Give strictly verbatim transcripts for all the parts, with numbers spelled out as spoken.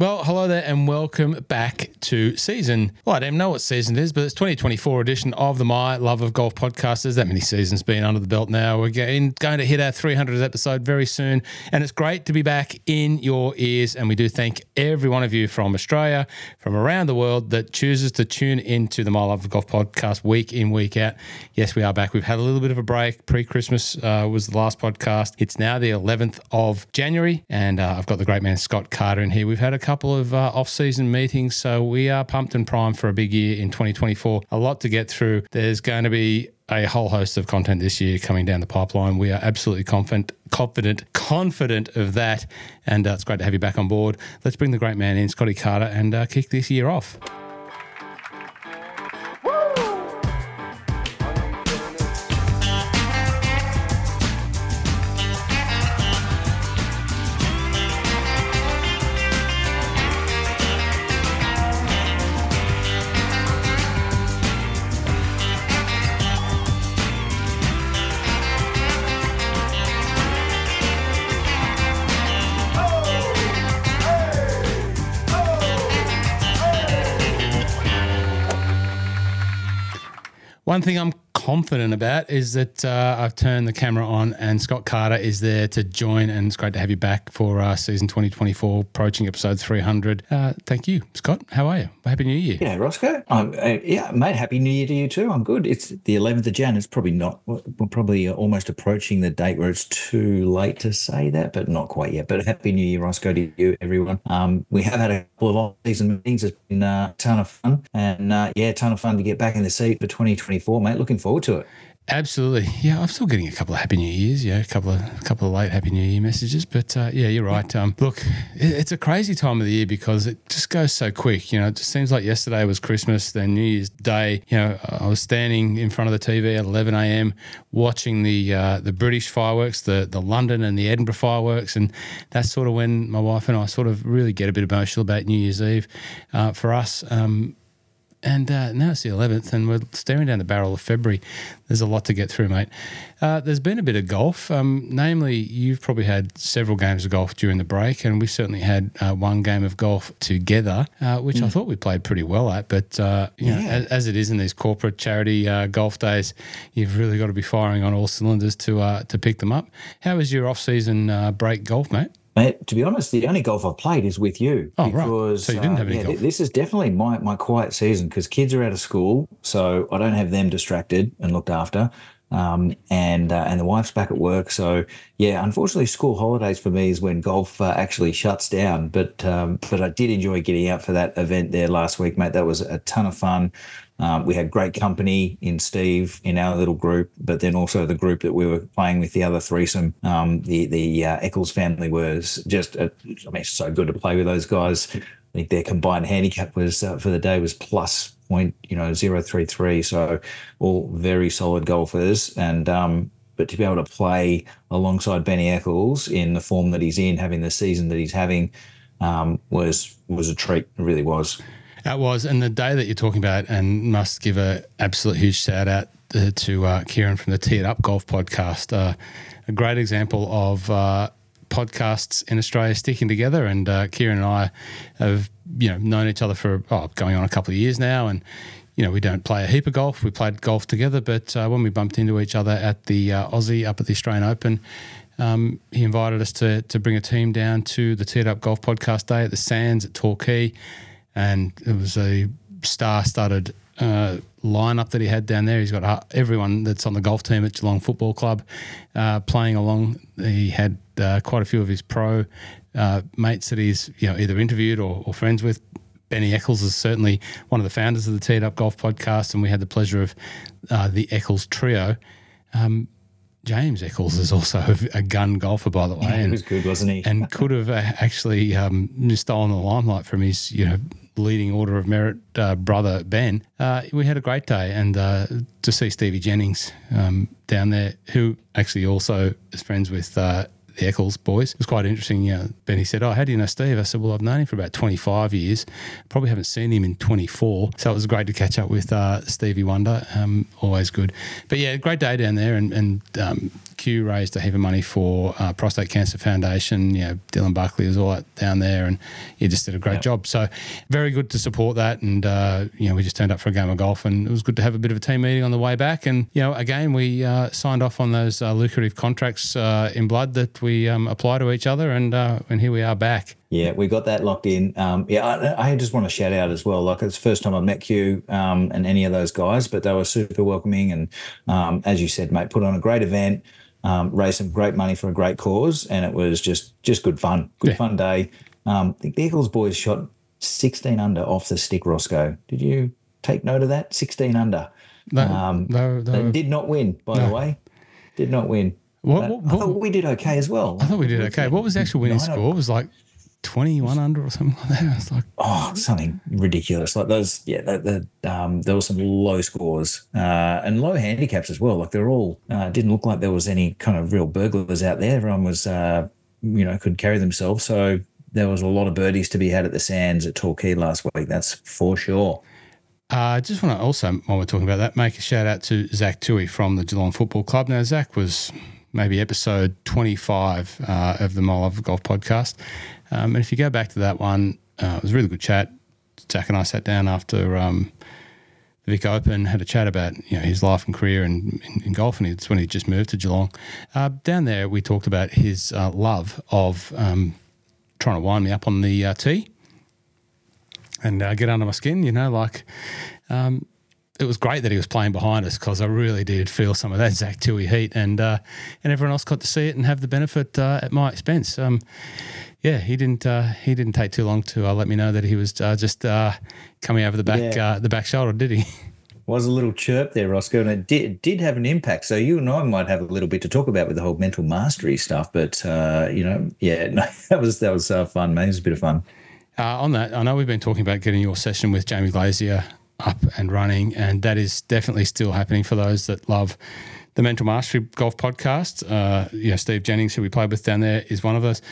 Well, hello there and welcome back to season. Well, I don't know what season it is, but it's twenty twenty-four edition of the My Love of Golf podcast. There's that many seasons being under the belt now. We're going to hit our three hundredth episode very soon, and it's great to be back in your ears. And we do thank every one of you from Australia, from around the world, that chooses to tune into the My Love of Golf podcast week in, week out. Yes, we are back. We've had a little bit of a break. Pre-Christmas uh, was the last podcast. It's now the eleventh of January, and uh, I've got the great man Scott Carter in here. We've had a couple of uh, off-season meetings, so we are pumped and primed for a big year in twenty twenty-four. A lot to get through. There's going to be a whole host of content this year coming down the pipeline. We are absolutely confident, confident, confident of that, and uh, it's great to have you back on board. Let's bring the great man in, Scotty Carter, and uh, kick this year off. One thing I'm confident about is that uh, I've turned the camera on and Scott Carter is there to join, and it's great to have you back for uh, season twenty twenty-four, approaching episode three hundred. Uh, thank you, Scott. How are you? Happy New Year. Yeah, Roscoe. I'm, uh, yeah, mate, Happy New Year to you too. I'm good. It's the eleventh of January. It's probably not, we're probably almost approaching the date where it's too late to say that, but not quite yet. But Happy New Year, Roscoe, to you, everyone. Um, we have had a couple of off-season meetings. It's been a ton of fun, and uh, yeah, a ton of fun to get back in the seat for twenty twenty-four, mate. Looking forward to it. Absolutely. Yeah, I'm still getting a couple of Happy New Years, yeah, a couple of a couple of late Happy New Year messages, but uh, yeah, you're right. Um, look, it, it's a crazy time of the year because it just goes so quick. You know, it just seems like yesterday was Christmas, then New Year's Day. You know, I was standing in front of the T V at eleven a.m. watching the uh, the British fireworks, the, the London and the Edinburgh fireworks, and that's sort of when my wife and I sort of really get a bit emotional about New Year's Eve uh, for us. Um And uh, now it's the eleventh and we're staring down the barrel of February. There's a lot to get through, mate. Uh, there's been a bit of golf. Um, namely, you've probably had several games of golf during the break, and we certainly had uh, one game of golf together, uh, which mm. I thought we played pretty well at. But, uh, you yeah. know, as, as it is in these corporate charity uh, golf days, you've really got to be firing on all cylinders to, uh, to pick them up. How was your off-season uh, break golf, mate? Mate, to be honest, the only golf I've played is with you. Oh, because, right. So you didn't have any uh, yeah, golf. This is definitely my, my quiet season because kids are out of school, so I don't have them distracted and looked after. Um, and uh, and the wife's back at work. So, yeah, unfortunately, school holidays for me is when golf uh, actually shuts down. But, um, but I did enjoy getting out for that event there last week, mate. That was a ton of fun. Um, we had great company in Steve, in our little group, but then also the group that we were playing with, the other threesome. Um, the the uh, Eccles family was just, a, I mean, so good to play with those guys. I think their combined handicap was uh, for the day was plus point, you know, zero three three. So all very solid golfers. And um, but to be able to play alongside Benny Eccles in the form that he's in, having the season that he's having, um, was was a treat. It really was. That was, and the day that you're talking about, and must give a absolute huge shout out uh, to uh, Kieran from the Teared Up Golf Podcast. Uh, a great example of uh, podcasts in Australia sticking together, and uh, Kieran and I have you know known each other for oh, going on a couple of years now, and you know we don't play a heap of golf. We played golf together, but uh, when we bumped into each other at the uh, Aussie up at the Australian Open. Um, he invited us to to bring a team down to the Teared Up Golf Podcast Day at the Sands at Torquay. And it was a star-studded uh, lineup that he had down there. He's got everyone that's on the golf team at Geelong Football Club uh, playing along. He had uh, quite a few of his pro uh, mates that he's you know either interviewed or, or friends with. Benny Eccles is certainly one of the founders of the Teed Up Golf Podcast, and we had the pleasure of uh, the Eccles trio. Um, James Eccles is also a gun golfer, by the way. Yeah, he was good, wasn't he? And could have actually um, stolen the limelight from his, you know, leading order of merit uh, brother Ben. Uh, we had a great day, and uh, to see Stevie Jennings um, down there, who actually also is friends with uh, the Eccles boys. It was quite interesting. You know, Benny said, "Oh, how do you know Steve?" I said, "Well, I've known him for about twenty-five years. Probably haven't seen him in twenty-four." So it was great to catch up with uh, Stevie Wonder. Um, always good. But yeah, great day down there, and, and um, Q raised a heap of money for uh, Prostate Cancer Foundation. You know, Dylan Buckley was all that down there, and he just did a great yep. job. So very good to support that, and uh, you know, we just turned up for a game of golf, and it was good to have a bit of a team meeting on the way back. And you know, again, we uh, signed off on those uh, lucrative contracts uh, in blood that we um, apply to each other, and uh, and here we are back. Yeah, we got that locked in. Um, yeah, I, I just want to shout out as well. Like, it's the first time I met Q um, and any of those guys, but they were super welcoming and, um, as you said, mate, put on a great event, um, raised some great money for a great cause, and it was just just good fun, good yeah. fun day. Um, I think the Eccles boys shot sixteen under off the stick, Roscoe. Did you take note of that? sixteen under. No, um, no, no. They did not win, by no. the way. Did not win. What, what, I thought what, we did okay as well. I thought we did okay. What was the actual winning score? It was like twenty-one under or something like that. It's like, oh, something ridiculous. Like those, yeah, the, the, um, there were some low scores uh, and low handicaps as well. Like they're all, uh, didn't look like there was any kind of real burglars out there. Everyone was, uh, you know, could carry themselves. So there was a lot of birdies to be had at the Sands at Torquay last week. That's for sure. I uh, just want to also, while we're talking about that, make a shout out to Zach Toohey from the Geelong Football Club. Now, Zach was maybe episode twenty-five uh, of the My Love of Golf podcast. Um, and if you go back to that one, uh, it was a really good chat. Zach and I sat down after um, the Vic Open, had a chat about you know his life and career in, in, in golf, and it's when he just moved to Geelong. Uh, down there, we talked about his uh, love of um, trying to wind me up on the uh, tee and uh, get under my skin, you know, like um, – it was great that he was playing behind us, because I really did feel some of that Zach Toohey heat, and uh, and everyone else got to see it and have the benefit uh, at my expense. Um, yeah, he didn't uh, he didn't take too long to uh, let me know that he was uh, just uh, coming over the back yeah. uh, the back shoulder, did he? Was a little chirp there, Roscoe, and it did, did have an impact. So you and I might have a little bit to talk about with the whole mental mastery stuff, but uh, you know, yeah, no, that was that was uh, fun, mate. It was a bit of fun. Uh, on that, I know we've been talking about getting your session with Jamie Glazier up and running, and that is definitely still happening for those that love the Mental Mastery Golf Podcast. Uh, you know, Steve Jennings, who we played with down there, is one of us.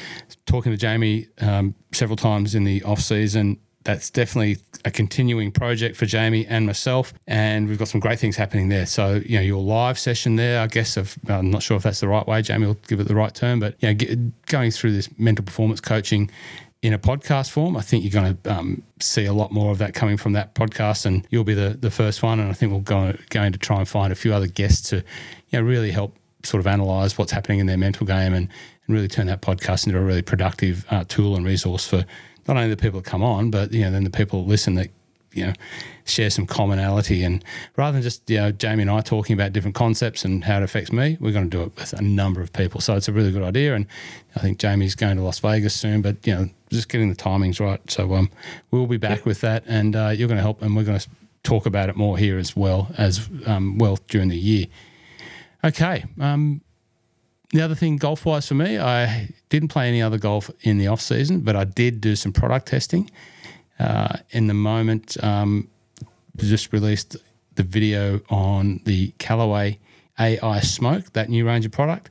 Talking to Jamie um, several times in the off season, that's definitely a continuing project for Jamie and myself, and we've got some great things happening there. So, you know, your live session there, I guess, if, I'm not sure if that's the right way, Jamie will give it the right term, but, you know, get, going through this mental performance coaching in a podcast form, I think you're going to um, see a lot more of that coming from that podcast, and you'll be the, the first one. And I think we're going, going to try and find a few other guests to, you know, really help sort of analyse what's happening in their mental game, and, and really turn that podcast into a really productive uh, tool and resource for not only the people that come on, but, you know, then the people that listen that, you know, share some commonality. And rather than just, you know, Jamie and I talking about different concepts and how it affects me, we're going to do it with a number of people. So it's a really good idea, and I think Jamie's going to Las Vegas soon, but, you know, just getting the timings right. So um, we'll be back yeah. with that, and uh, you're going to help, and we're going to talk about it more here as well as um, well during the year. Okay. Um, the other thing golf-wise for me, I didn't play any other golf in the off-season, but I did do some product testing. Uh, in the moment, um, just released the video on the Callaway A I Smoke, that new range of product.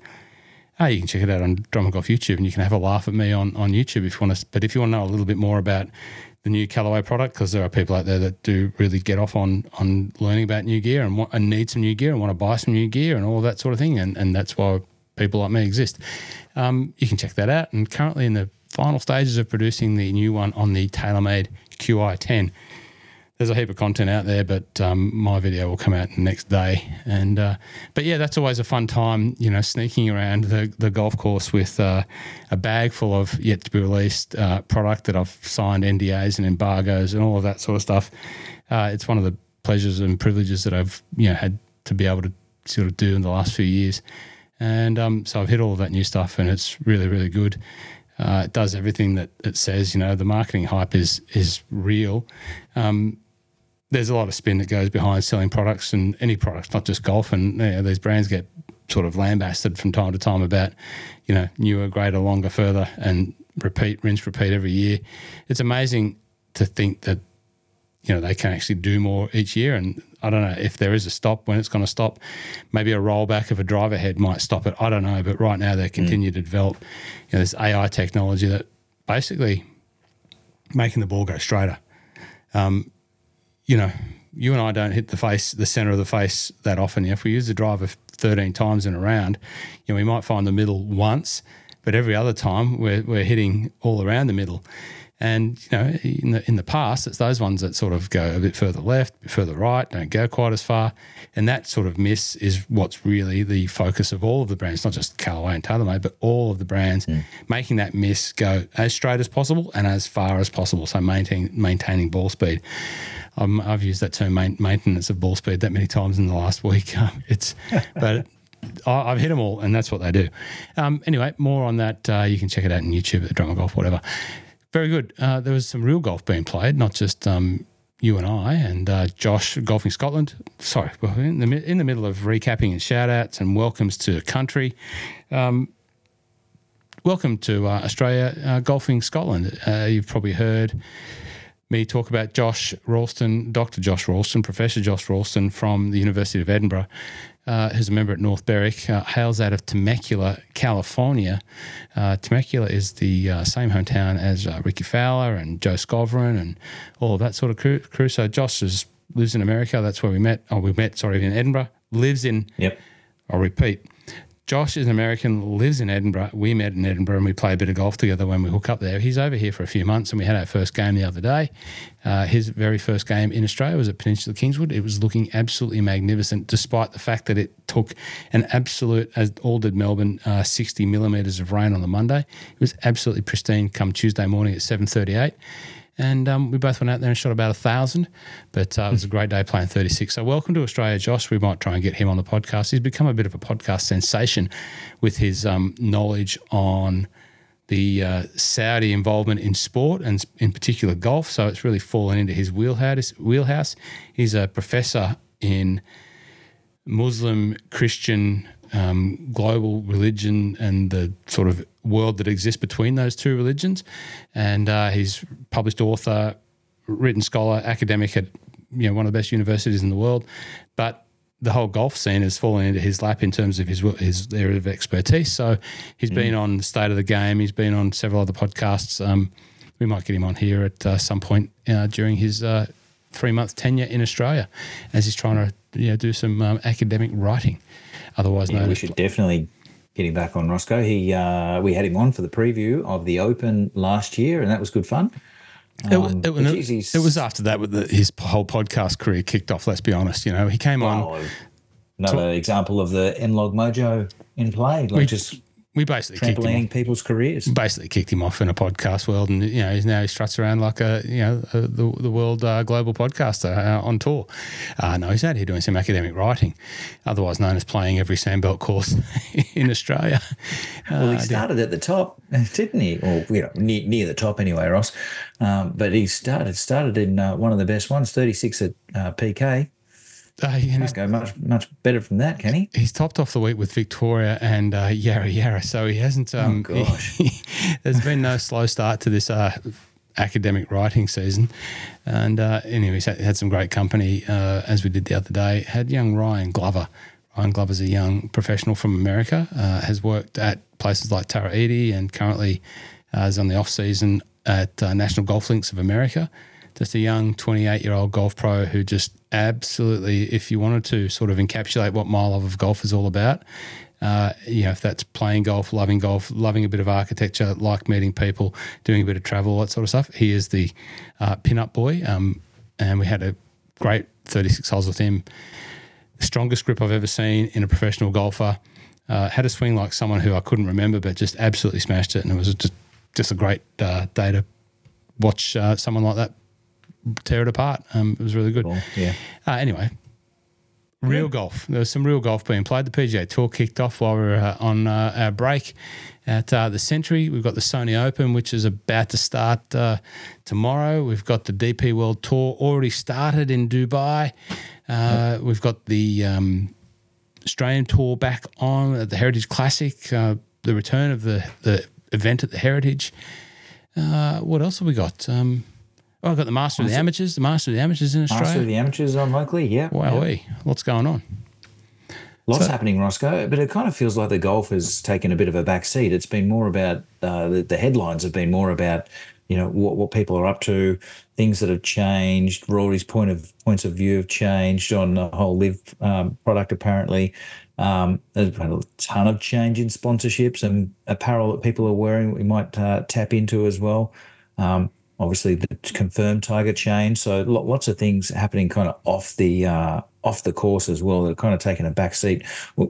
Oh, you can check it out on Drum and Golf YouTube, and you can have a laugh at me on, on YouTube if you want to. But if you want to know a little bit more about the new Callaway product, because there are people out there that do really get off on, on learning about new gear and, want, and need some new gear and want to buy some new gear and all that sort of thing, and, and that's why people like me exist. Um, you can check that out. And currently in the final stages of producing the new one on the TaylorMade Q I ten. There's a heap of content out there, but um, my video will come out the next day. And uh, but, yeah, that's always a fun time, you know, sneaking around the, the golf course with uh, a bag full of yet-to-be-released uh, product that I've signed N D As and embargoes and all of that sort of stuff. Uh, it's one of the pleasures and privileges that I've, you know, had to be able to sort of do in the last few years. And um, so I've hit all of that new stuff, and it's really, really good. Uh, it does everything that it says. You know, the marketing hype is is real. Um, there's a lot of spin that goes behind selling products, and any products, not just golf. And you know, these brands get sort of lambasted from time to time about, you know, newer, greater, longer, further, and repeat, rinse, repeat every year. It's amazing to think that, you know, they can actually do more each year. And I don't know if there is a stop, when it's going to stop. Maybe a rollback of a driver head might stop it. I don't know. But right now they continue mm. to develop, you know, this A I technology that basically making the ball go straighter. Um, you know, you and I don't hit the face, the center of the face that often. If we use the driver thirteen times in a round, you know, we might find the middle once, but every other time we're we're hitting all around the middle. And, you know, in the, in the past, it's those ones that sort of go a bit further left, further right, don't go quite as far. And that sort of miss is what's really the focus of all of the brands, not just Callaway and TaylorMade, but all of the brands, mm. making that miss go as straight as possible and as far as possible, so maintain, maintaining ball speed. Um, I've used that term, maintenance of ball speed, that many times in the last week. Um, it's but I've hit them all, and that's what they do. Um, anyway, more on that. Uh, you can check it out on YouTube at the Drummer Golf, whatever. Very good. Uh, there was some real golf being played, not just um, you and I and uh, Josh Golfing Scotland. Sorry, in the, in the middle of recapping and shout-outs and welcomes to the country. Um, welcome to uh, Australia uh, Golfing Scotland. Uh, you've probably heard me talk about Josh Ralston, Doctor Josh Ralston, Professor Josh Ralston from the University of Edinburgh, uh, who's a member at North Berwick, uh, hails out of Temecula, California. Uh, Temecula is the uh, same hometown as uh, Ricky Fowler and Joe Scovron and all of that sort of crew. crew. So Josh is, lives in America. That's where we met. Oh, we met, sorry, in Edinburgh. Lives in, Yep. I'll repeat, Josh is an American, lives in Edinburgh. We met in Edinburgh and we play a bit of golf together when we hook up there. He's over here for a few months and we had our first game the other day. Uh, his very first game in Australia was at Peninsula Kingswood. It was looking absolutely magnificent, despite the fact that it took an absolute, as all did Melbourne, uh, sixty millimetres of rain on the Monday. It was absolutely pristine come Tuesday morning at seven thirty-eight. And um, we both went out there and shot about a thousand, but uh, it was a great day playing thirty-six. So welcome to Australia, Josh. We might try and get him on the podcast. He's become a bit of a podcast sensation with his um, knowledge on the uh, Saudi involvement in sport and in particular golf. So it's really fallen into his wheelhouse. He's a professor in Muslim, Christian, um, global religion and the sort of world that exists between those two religions, and uh, he's published author, written scholar, academic at you know one of the best universities in the world. But the whole golf scene has fallen into his lap in terms of his his area of expertise. So he's mm. been on the State of the Game. He's been on several other podcasts. Um, we might get him on here at uh, some point uh, during his uh, three month tenure in Australia, as he's trying to you know do some um, academic writing. Otherwise, yeah, no. We should definitely. Getting back on Roscoe, he uh, we had him on for the preview of the Open last year, and that was good fun. Um, it, it, it, it was after that with the, his whole podcast career kicked off. Let's be honest, you know, he came well, on. Another to, example of the M L O G mojo in play, like we, just we basically trampolining people's careers. Basically kicked him off in a podcast world, and you know, he's now he struts around like a you know a, the the world uh, global podcaster uh, on tour. Uh, no, he's out here doing some academic writing, otherwise known as playing every sandbelt course. In Australia. Well, he started at the top, didn't he? Or you know, near, near the top anyway, Ross. Um, but he started started in uh, one of the best ones, thirty-six at uh, P K. Uh, he can't go much much better from that, can he? He's topped off the week with Victoria and uh, Yarra Yarra, so he hasn't. Um, oh gosh, he, there's been no slow start to this uh, academic writing season. And uh, anyway, he's had, had some great company uh, as we did the other day. Had young Ryan Glover. Ryan Glover's a young professional from America, uh, has worked at places like Taraiti and currently uh, is on the off-season at uh, National Golf Links of America. Just a young twenty-eight-year-old golf pro who just absolutely, if you wanted to sort of encapsulate what my love of golf is all about, uh, you know, if that's playing golf, loving golf, loving a bit of architecture, like meeting people, doing a bit of travel, all that sort of stuff, he is the uh, pin-up boy. Um, and we had a great thirty-six holes with him. Strongest grip I've ever seen in a professional golfer. Uh, had a swing like someone who I couldn't remember, but just absolutely smashed it. And it was just, just a great uh, day to watch uh, someone like that tear it apart. Um, it was really good. Cool. Yeah. Uh, anyway, real yeah. golf. There was some real golf being played. The P G A Tour kicked off while we were uh, on uh, our break at uh, the Century. We've got the Sony Open, which is about to start uh, tomorrow. We've got the D P World Tour already started in Dubai. Uh, we've got the um, Australian Tour back on at the Heritage Classic, uh, the return of the, the event at the Heritage. Uh, what else have we got? Um, oh, I've got the Master of the Amateurs, the Master of the Amateurs in Australia. Master of the Amateurs on locally, yeah. Wow, yeah. What's going on? Lots so, happening, Roscoe, but it kind of feels like the golf has taken a bit of a back seat. It's been more about uh, – the, the headlines have been more about you know, what, what people are up to, things that have changed. Rory's point of points of view have changed on the whole Live um, product apparently. Um, there's been a ton of change in sponsorships and apparel that people are wearing we might uh, tap into as well. Um, obviously the confirmed Tiger change. So lots of things happening kind of off the uh, off the course as well that are kind of taking a back seat.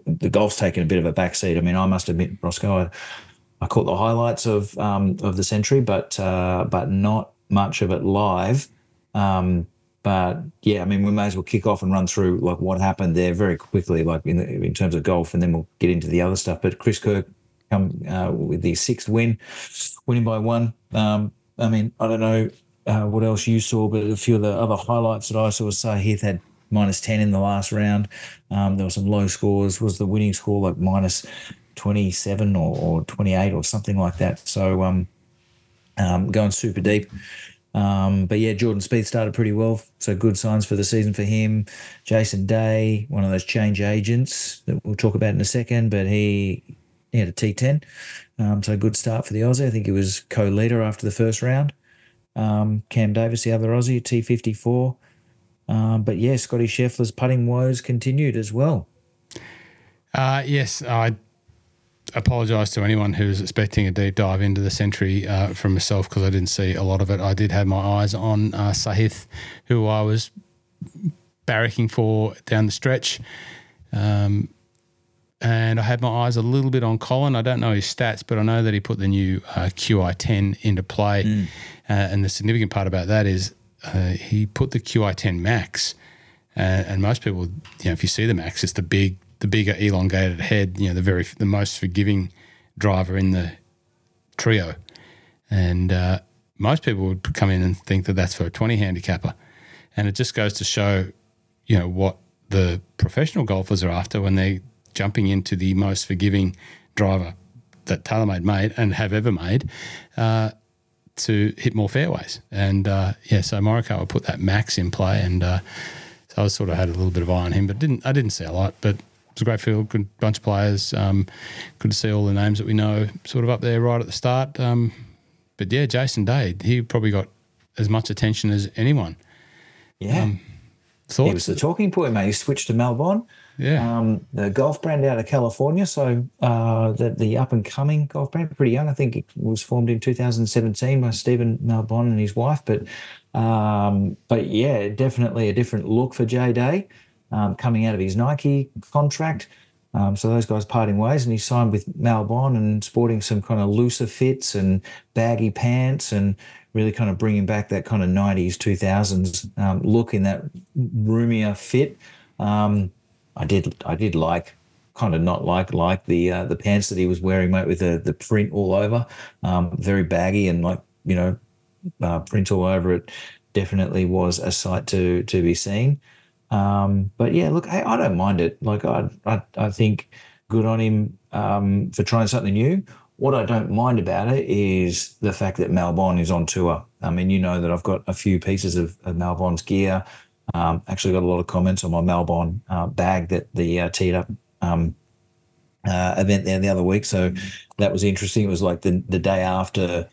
The golf's taken a bit of a back seat. I mean, I must admit, Roscoe, I, I caught the highlights of um, of the Century, but uh, but not much of it live. Um, but yeah, I mean, we may as well kick off and run through like what happened there very quickly, like in the, in terms of golf, and then we'll get into the other stuff. But Chris Kirk come uh, with the sixth win, winning by one. Um, I mean, I don't know uh, what else you saw, but a few of the other highlights that I saw was Sahith had minus ten in the last round. Um, there were some low scores. Was the winning score like minus twenty-seven or, or twenty-eight or something like that? So um, um, going super deep. Um, but, yeah, Jordan Spieth started pretty well, so good signs for the season for him. Jason Day, one of those change agents that we'll talk about in a second, but he – he had a T ten, um, so good start for the Aussie. I think he was co-leader after the first round. Um, Cam Davis, the other Aussie, T fifty-four. Um, but, yeah, Scotty Scheffler's putting woes continued as well. Uh, yes, I apologise to anyone who was expecting a deep dive into the Century uh, from myself because I didn't see a lot of it. I did have my eyes on uh, Sahith, who I was barracking for down the stretch. Um And I had my eyes a little bit on Colin. I don't know his stats, but I know that he put the new uh, Q I ten into play. Mm. Uh, and the significant part about that is uh, he put the Q I ten Max. Uh, and most people, you know, if you see the Max, it's the big, the bigger elongated head, you know, the very, the most forgiving driver in the trio. And uh, most people would come in and think that that's for a twenty handicapper. And it just goes to show, you know, what the professional golfers are after when they jumping into the most forgiving driver that TaylorMade made and have ever made uh, to hit more fairways. And, uh, yeah, so Morikawa put that Max in play and uh, so I sort of had a little bit of eye on him, but didn't I didn't see a lot, but it was a great field, good bunch of players. Um, good to see all the names that we know sort of up there right at the start. Um, but, yeah, Jason Day, he probably got as much attention as anyone. Yeah. Um, thoughts? He was the talking point, mate. He switched to Melbourne. Yeah, um, the golf brand out of California, so uh, the, the up-and-coming golf brand, pretty young. I think it was formed in two thousand seventeen by Stephen Malbon and his wife. But, um, but yeah, definitely a different look for Jay Day um, coming out of his Nike contract. Um, so those guys parting ways, and he signed with Malbon and sporting some kind of looser fits and baggy pants and really kind of bringing back that kind of nineties, two thousands um, look in that roomier fit. Um I did I did like, kind of not like, like the uh, the pants that he was wearing, mate, with the, the print all over, um, very baggy and like, you know, uh, print all over it. Definitely was a sight to to be seen. Um, but, yeah, look, I, I don't mind it. Like, I, I, I think good on him um, for trying something new. What I don't mind about it is the fact that Malbon is on tour. I mean, you know that I've got a few pieces of, of Malbon's gear. Um, actually got a lot of comments on my Melbourne uh, bag that the uh, Teared Up um, uh, event there the other week. So that was interesting. It was like the, the day after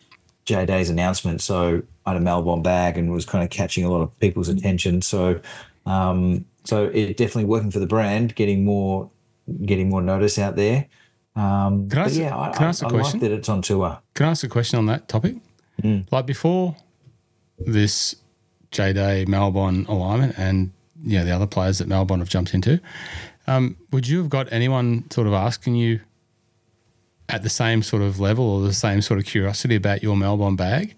Jay Day's announcement. So I had a Melbourne bag and was kind of catching a lot of people's attention. So um, so it definitely working for the brand, getting more getting more notice out there. Um, can I ask, yeah, I, can I ask I, a question? I like that it's on tour. Can I ask a question on that topic? Mm. Like before this Jay Day, Melbourne alignment and, you know, the other players that Melbourne have jumped into, um, would you have got anyone sort of asking you at the same sort of level or the same sort of curiosity about your Melbourne bag?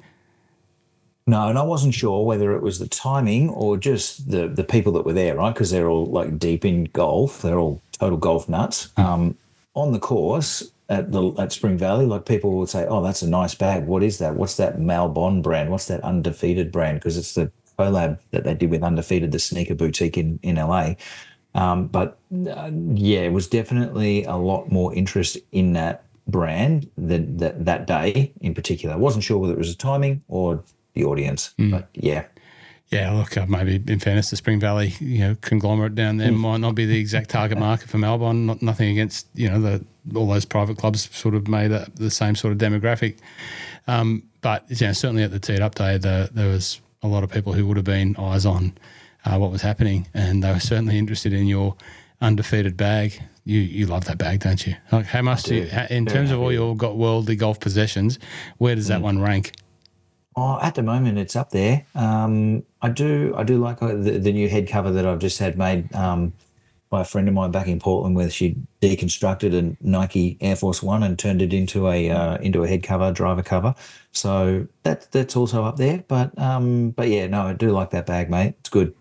No, and I wasn't sure whether it was the timing or just the, the people that were there, right, because they're all, like, deep in golf. They're all total golf nuts. Mm. Um, on the course at the at Spring Valley, like, people would say, oh, that's a nice bag. What is that? What's that Melbourne brand? What's that Undefeated brand? Because it's the collab that they did with Undefeated, the sneaker boutique in, in L A. Um, but, uh, yeah, it was definitely a lot more interest in that brand than, that, that day in particular. I wasn't sure whether it was the timing or the audience, mm. but, yeah. Yeah, look, maybe in fairness, the Spring Valley, you know, conglomerate down there mm. might not be the exact target market for Melbourne. Not, nothing against, you know, the, all those private clubs sort of made a, the same sort of demographic. Um, but, you know, certainly at the Teared Up Day, the, there was a lot of people who would have been eyes on uh, what was happening, and they were certainly interested in your Undefeated bag. You you love that bag, don't you? Like, how much I do you, how, in Very terms happy. Of all your got worldly golf possessions, where does mm. that one rank? Oh, at the moment, it's up there. Um, I do, I do like the, the new head cover that I've just had made um, by a friend of mine back in Portland, where she deconstructed a Nike Air Force One and turned it into a uh, into a head cover, driver cover. So that that's also up there. But um, but yeah, no, I do like that bag, mate. It's good.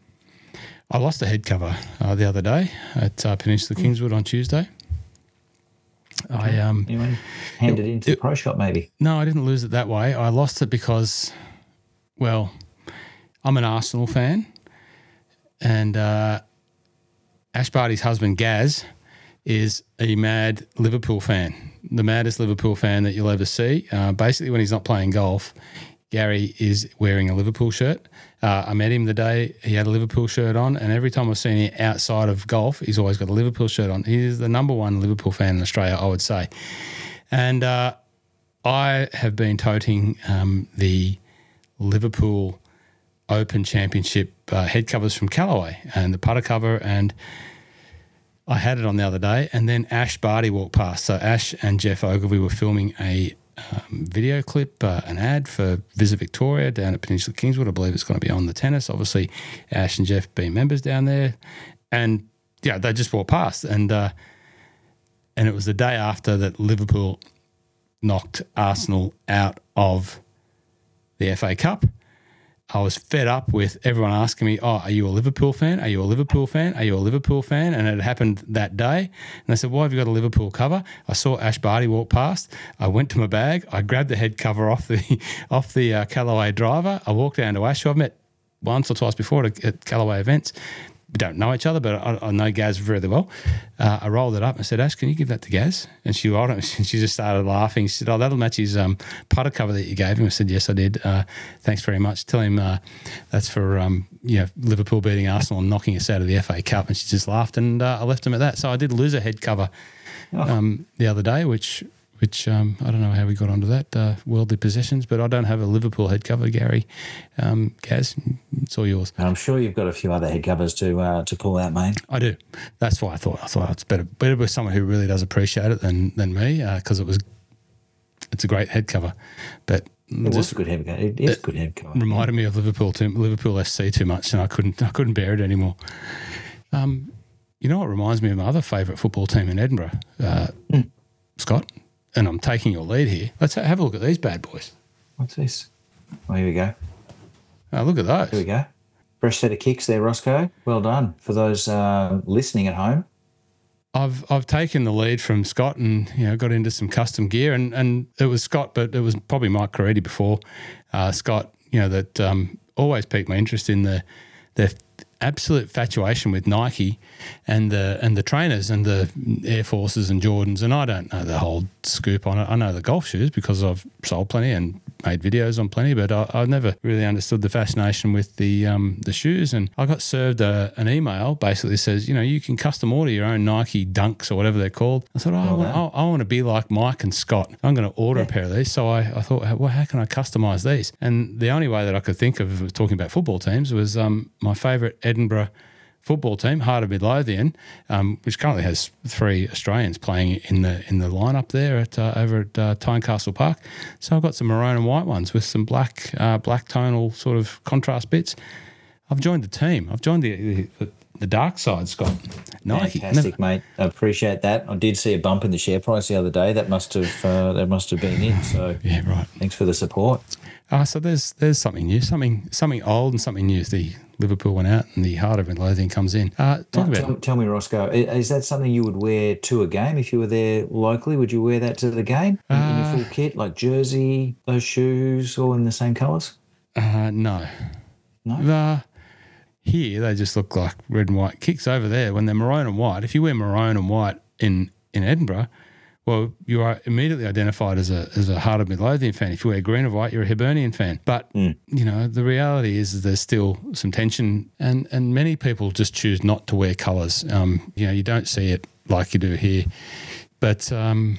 I lost a head cover uh, the other day at uh, Peninsula Kingswood on Tuesday. Okay. I um, anyway, handed it into it, the pro shop maybe. No, I didn't lose it that way. I lost it because, well, I'm an Arsenal fan, and uh, Ash Barty's husband Gaz is a mad Liverpool fan, the maddest Liverpool fan that you'll ever see. Uh, basically, when he's not playing golf, Gary is wearing a Liverpool shirt. Uh, I met him the day he had a Liverpool shirt on, and every time I've seen him outside of golf, he's always got a Liverpool shirt on. He is the number one Liverpool fan in Australia, I would say. And uh, I have been toting um, the Liverpool Open Championship uh, head covers from Callaway and the putter cover, and I had it on the other day, and then Ash Barty walked past. So Ash and Jeff Ogilvie were filming a Um, video clip, uh, an ad for Visit Victoria down at Peninsula Kingswood. I believe it's going to be on the tennis. Obviously, Ash and Jeff being members down there, and yeah, they just walked past, and uh, and it was the day after that Liverpool knocked Arsenal out of the F A Cup. I was fed up with everyone asking me, oh, are you a Liverpool fan? Are you a Liverpool fan? Are you a Liverpool fan? And it happened that day. And they said, why have you got a Liverpool cover? I saw Ash Barty walk past. I went to my bag. I grabbed the head cover off the off the uh, Callaway driver. I walked down to Ash, who I've met once or twice before at, at Callaway events. We don't know each other, but I, I know Gaz really well. Uh, I rolled it up and I said, Ash, can you give that to Gaz? And she rolled it and she just started laughing. She said, oh, that'll match his um, putter cover that you gave him. I said, yes, I did. Uh, thanks very much. Tell him uh, that's for um, you know, Liverpool beating Arsenal and knocking us out of the F A Cup. And she just laughed, and uh, I left him at that. So I did lose a head cover um, oh. the other day, which which um, I don't know how we got onto that, uh, worldly possessions, but I don't have a Liverpool head cover, Gary. Um, Gaz, it's all yours. I'm sure you've got a few other head covers to uh, to pull out, mate. I do. That's why I thought I thought it's better better with someone who really does appreciate it than than me, because uh, it was it's a great head cover, but it just, was a good head cover. It is it a good head cover. Reminded me of Liverpool too, Liverpool F C too much, and I couldn't I couldn't bear it anymore. Um, you know what reminds me of my other favourite football team in Edinburgh, uh, mm. Scott. And I'm taking your lead here. Let's have a look at these bad boys. What's this? Oh, here we go. Oh, look at those. Here we go. Fresh set of kicks there, Roscoe. Well done for those uh, listening at home. I've I've taken the lead from Scott, and you know, got into some custom gear, and, and it was Scott, but it was probably Mike Caridi before uh, Scott. You know that um, always piqued my interest in the the. absolute infatuation with Nike and the and the trainers and the Air Forces and Jordans, and I don't know the whole scoop on it. I know the golf shoes because I've sold plenty and made videos on plenty, but I, I've never really understood the fascination with the um, the shoes. And I got served a, an email basically says, you know, you can custom order your own Nike Dunks or whatever they're called. I thought, oh, well, I, want, I, I want to be like Mike and Scott. I'm going to order yeah. a pair of these. So I, I thought, well, how can I customise these? And the only way that I could think of talking about football teams was um, my favourite Edinburgh football team, Heart of Midlothian, um, which currently has three Australians playing in the in the lineup there at uh, over at uh, Tynecastle Park. So I've got some maroon and white ones with some black uh, black tonal sort of contrast bits. I've joined the team. I've joined the the, the dark side, Scott. Nike, fantastic, mate. I appreciate that. I did see a bump in the share price the other day. That must have uh, that must have been in. So yeah, right. Thanks for the support. Uh, so there's there's something new, something something old and something new. The Liverpool went out and the Heart of Midlothian comes in. Uh, talk now, about tell, tell me, Roscoe, is that something you would wear to a game if you were there locally? Would you wear that to the game in, uh, in your full kit, like jersey, those shoes, all in the same colours? Uh, no. No? Uh, here they just look like red and white kicks. Over there, when they're maroon and white, if you wear maroon and white in, in Edinburgh, well, you are immediately identified as a as a Heart of Midlothian fan. If you wear green or white, you're a Hibernian fan. But, mm. you know, the reality is there's still some tension, and, and many people just choose not to wear colours. Um, you know, you don't see it like you do here. But, um,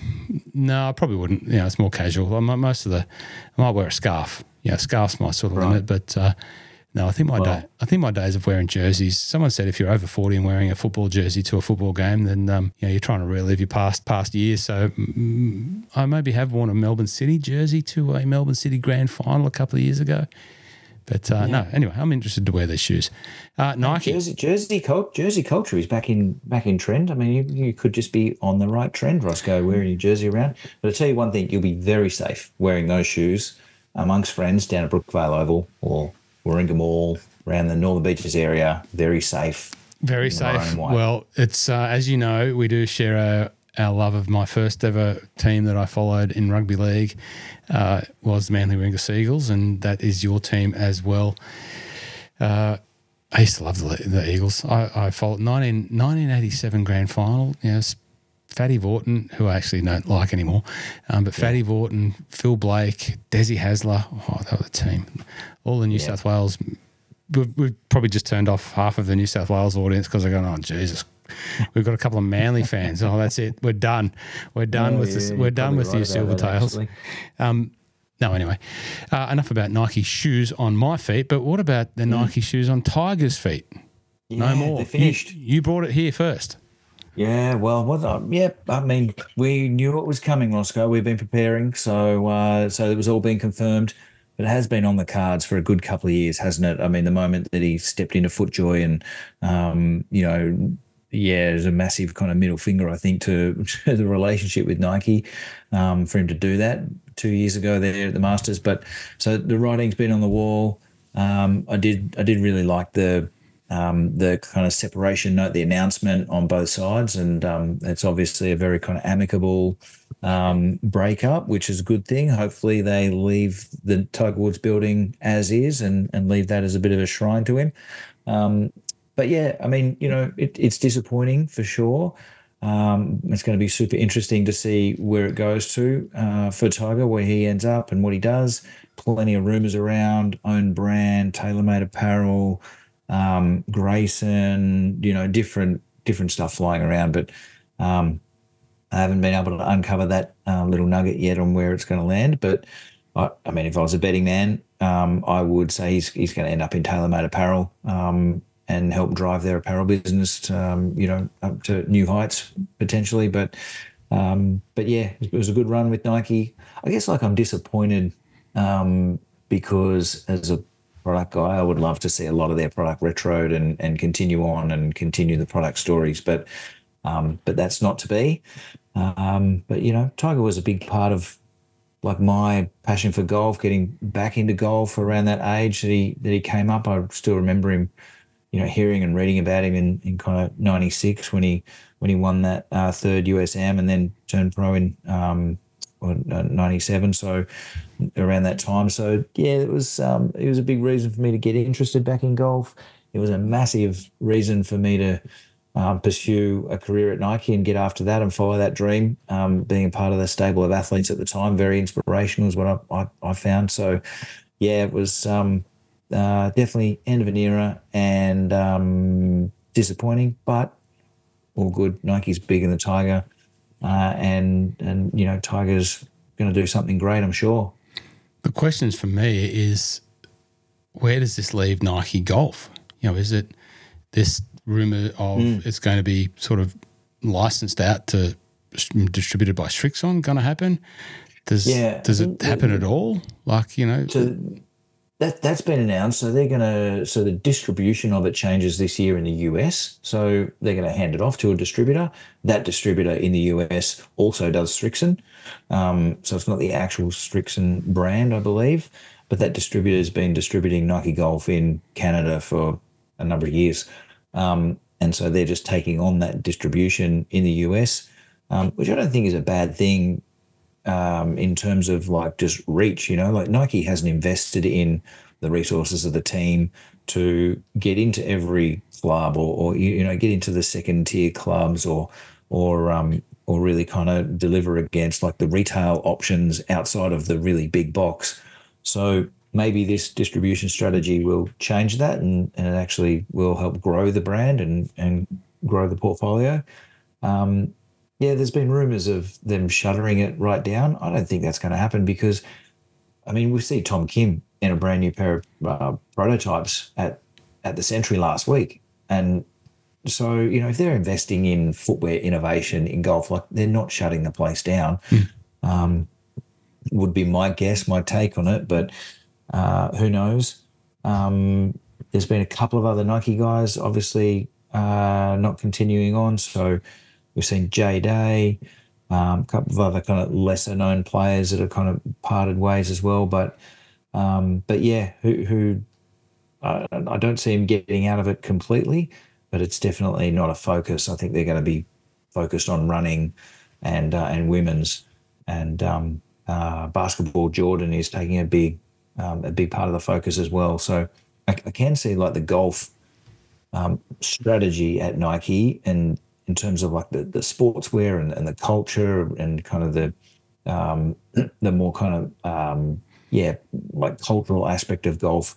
no, I probably wouldn't. You know, it's more casual. I might, most of the – I might wear a scarf. You know, scarf's my sort of right. limit. But, uh, no, I think my well, day, I think my days of wearing jerseys – someone said if you're over forty and wearing a football jersey to a football game, then, um, you know, you're trying to relive your past past years. So mm, I maybe have worn a Melbourne City jersey to a Melbourne City grand final a couple of years ago. But, uh, yeah. no, anyway, I'm interested to wear those shoes. Uh, Nike. Jersey Jersey, jersey culture is back in back in trend. I mean, you, you could just be on the right trend, Roscoe, wearing your jersey around. But I'll tell you one thing, you'll be very safe wearing those shoes amongst friends down at Brookvale Oval or Warringah Mall, around the Northern Beaches area, very safe. Very safe. Well, it's uh, as you know, we do share a – our love of my first ever team that I followed in rugby league uh, was the Manly Warringah Seagulls, and that is your team as well. Uh, I used to love the, the Eagles. I, I followed nineteen, nineteen eighty-seven grand final. You know, Fatty Vaughton, who I actually don't like anymore, um, but yeah. Fatty Vaughton, Phil Blake, Desi Hasler, oh, that was a team. All the New yeah. South Wales. We've, we've probably just turned off half of the New South Wales audience because they're going, oh, Jesus Christ. We've got a couple of Manly fans. Oh, that's it. We're done. We're done oh, with yeah, this. We're done with right you, Silvertails. Um, no, anyway, uh, enough about Nike shoes on my feet. But what about the mm. Nike shoes on Tiger's feet? Yeah, no more. They're finished. You, you brought it here first. Yeah. Well, what? The, yeah. I mean, we knew it was coming, Roscoe. We've been preparing, so uh, so it was all being confirmed. But it has been on the cards for a good couple of years, hasn't it? I mean, the moment that he stepped into FootJoy and um, you know. Yeah, there's a massive kind of middle finger, I think, to, to the relationship with Nike um, for him to do that two years ago there at the Masters. But so the writing's been on the wall. Um, I did I did really like the um, the kind of separation note, the announcement on both sides, and um, it's obviously a very kind of amicable um, breakup, which is a good thing. Hopefully they leave the Tiger Woods building as is and, and leave that as a bit of a shrine to him. Um But, yeah, I mean, you know, it, it's disappointing for sure. Um, it's going to be super interesting to see where it goes to uh, for Tiger, where he ends up and what he does. Plenty of rumours around, own brand, TaylorMade apparel, um, Grayson, you know, different different stuff flying around. But um, I haven't been able to uncover that uh, little nugget yet on where it's going to land. But, I, I mean, if I was a betting man, um, I would say he's, he's going to end up in TaylorMade apparel. Um and help drive their apparel business, to, um, you know, up to new heights potentially. But, um, but yeah, it was a good run with Nike. I guess like I'm disappointed um, because as a product guy, I would love to see a lot of their product retroed and, and continue on and continue the product stories. But, um, but that's not to be. Um, but, you know, Tiger was a big part of like my passion for golf, getting back into golf around that age that he, that he came up. I still remember him, you know, hearing and reading about him in, in kind of ninety-six when he when he won that uh, third U S M and then turned pro in um, ninety-seven, so around that time. So, yeah, it was um, it was a big reason for me to get interested back in golf. It was a massive reason for me to um, pursue a career at Nike and get after that and follow that dream, um, being a part of the stable of athletes at the time. Very inspirational is what I, I, I found. So, yeah, it was um, – Uh, definitely end of an era and um, disappointing, but all good. Nike's bigger than Tiger, uh, and and you know Tiger's going to do something great, I'm sure. The question for me is, where does this leave Nike Golf? You know, is it this rumor of mm. it's going to be sort of licensed out to distributed by Srixon going to happen? Does yeah. does it happen at all? Like you know. To, That, that's been announced, so they're going to – so the distribution of it changes this year in the U S. So they're going to hand it off to a distributor. That distributor in the U S also does Srixon. Um, so it's not the actual Srixon brand, I believe, but that distributor has been distributing Nike Golf in Canada for a number of years. Um, and so they're just taking on that distribution in the U S, um, which I don't think is a bad thing. Um, in terms of like just reach, you know, like Nike hasn't invested in the resources of the team to get into every club or, or you know, get into the second tier clubs or, or um, or really kind of deliver against, like the retail options outside of the really big box. So maybe this distribution strategy will change that, and, and it actually will help grow the brand and, and grow the portfolio. Um, yeah, there's been rumours of them shuttering it right down. I don't think that's going to happen because, I mean, we see Tom Kim in a brand new pair of uh, prototypes at, at the Century last week. And so, you know, if they're investing in footwear innovation in golf, like they're not shutting the place down, mm. um, would be my guess, my take on it. But uh, who knows? Um, there's been a couple of other Nike guys, obviously, uh, not continuing on. So we've seen Jay Day, um, a couple of other kind of lesser known players that have kind of parted ways as well. But, um, but yeah, who, who I, I don't see him getting out of it completely, but it's definitely not a focus. I think they're going to be focused on running and uh, and women's, and um, uh, basketball. Jordan is taking a big um, a big part of the focus as well. So I, I can see like the golf um, strategy at Nike, and in terms of like the, the sportswear and, and the culture and kind of the um, the more kind of um, yeah like cultural aspect of golf,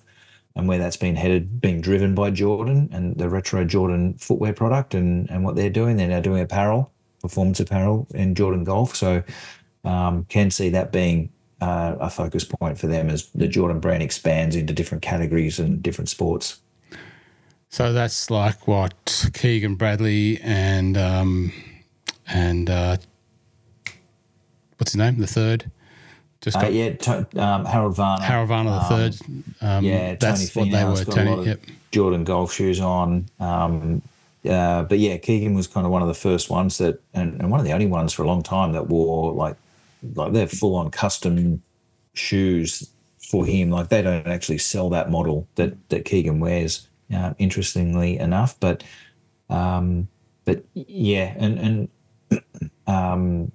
and where that's been headed, being driven by Jordan and the retro Jordan footwear product and, and what they're doing. They're now doing apparel, performance apparel in Jordan golf. So um, can see that being uh, a focus point for them as the Jordan brand expands into different categories and different sports. So that's like what Keegan Bradley and um, and uh, what's his name, the third? Just got, uh, yeah, to, um, Harold Varner. Harold Varner the um, third. Um, yeah, that's Tony what Finau, they were. Tony, yep. Jordan golf shoes on. Um, uh, but yeah, Keegan was kind of one of the first ones that, and, and one of the only ones for a long time that wore like, like they're full on custom shoes for him. Like they don't actually sell that model that that Keegan wears. Uh, interestingly enough, but, um, but yeah, and and um.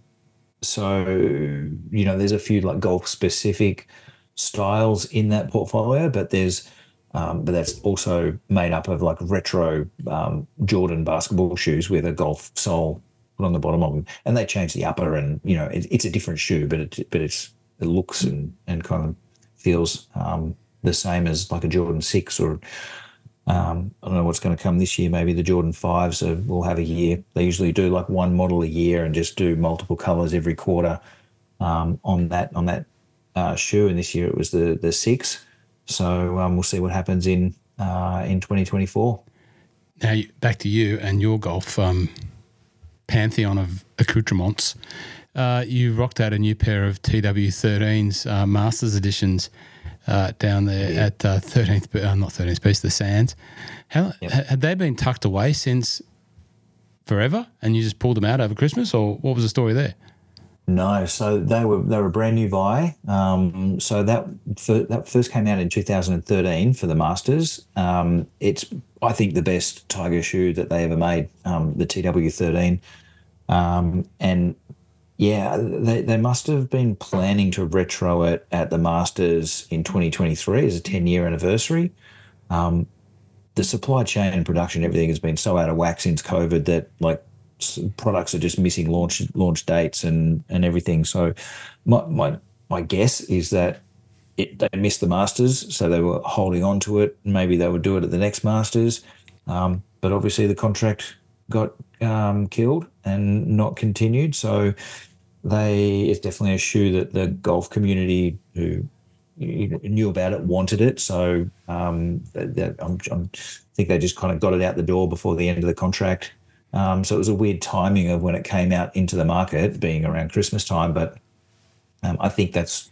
So, you know, there's a few like golf specific styles in that portfolio, but there's, um, but that's also made up of like retro um, Jordan basketball shoes with a golf sole put on the bottom of them. And they change the upper and, you know, it, it's a different shoe, but it, but it's, it looks and, and kind of feels um, the same as like a Jordan six or, um, I don't know what's going to come this year. Maybe the Jordan fives will have a year. They usually do like one model a year and just do multiple colours every quarter um, on that on that uh, shoe. And this year it was the the six. So um, we'll see what happens in uh, in twenty twenty-four. Now back to you and your golf um, pantheon of accoutrements. Uh, you rocked out a new pair of T W thirteens uh, Masters editions. Uh, down there yeah. at uh, thirteenth, uh, not thirteenth Beach, the Sands. How yep. had they been tucked away since forever, and you just pulled them out over Christmas, or what was the story there? No, so they were they were brand new Vi. Um, so that for, that first came out in two thousand thirteen for the Masters. Um, it's I think the best Tiger shoe that they ever made, um, the T W thirteen, um, and. Yeah, they, they must have been planning to retro it at the Masters in twenty twenty-three as a ten-year anniversary. Um, the supply chain and production, everything has been so out of whack since COVID that like products are just missing launch launch dates and, and everything. So my, my my guess is that it, they missed the Masters, so they were holding on to it. Maybe they would do it at the next Masters, um, but obviously the contract got um, killed and not continued. So. They it's definitely a shoe that the golf community who knew about it wanted it. So um, that, I'm, I'm, I think they just kind of got it out the door before the end of the contract. Um, so it was a weird timing of when it came out into the market, being around Christmas time. But um, I think that's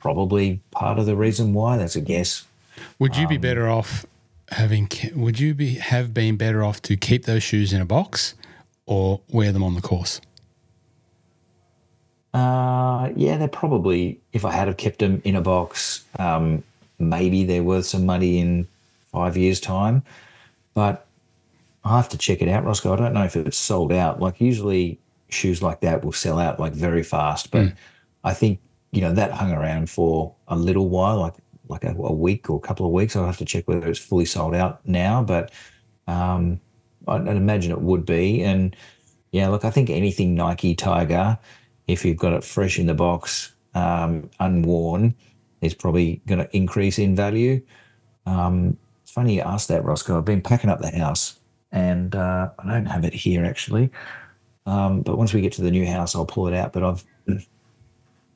probably part of the reason why. That's a guess. Would you um, be better off having? Would you be have been better off to keep those shoes in a box or wear them on the course? Uh, yeah, they're probably, if I had have kept them in a box, um, maybe they're worth some money in five years' time. But I have to check it out, Roscoe. I don't know if it's sold out. Like usually shoes like that will sell out like very fast. But mm. I think, you know, that hung around for a little while, like like a, a week or a couple of weeks. I'll have to check whether it's fully sold out now. But um, I'd, I'd imagine it would be. And yeah, look, I think anything Nike Tiger, if you've got it fresh in the box, um, unworn, is probably going to increase in value. Um, it's funny you asked that, Roscoe. I've been packing up the house and uh, I don't have it here actually. Um, but once we get to the new house, I'll pull it out. But I've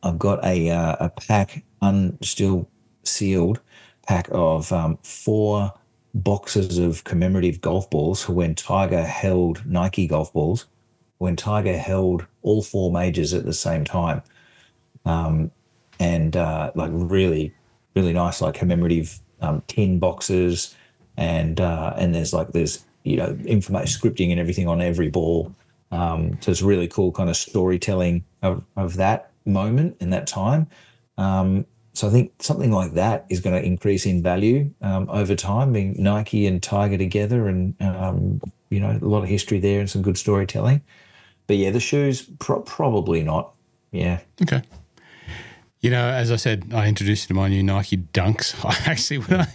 I've got a uh, a pack, un, still sealed pack of um, four boxes of commemorative golf balls for when Tiger held Nike golf balls, when Tiger held all four majors at the same time. Um, and uh, like really, really nice, like commemorative um, tin boxes. And uh, and there's like there's, you know, information, scripting and everything on every ball. Um, so it's really cool kind of storytelling of, of that moment and that time. Um, so I think something like that is going to increase in value um, over time, being Nike and Tiger together and, um, you know, a lot of history there and some good storytelling. But, yeah, the shoes, pro- probably not. Yeah. Okay. You know, as I said, I introduced you to my new Nike Dunks. I actually, when I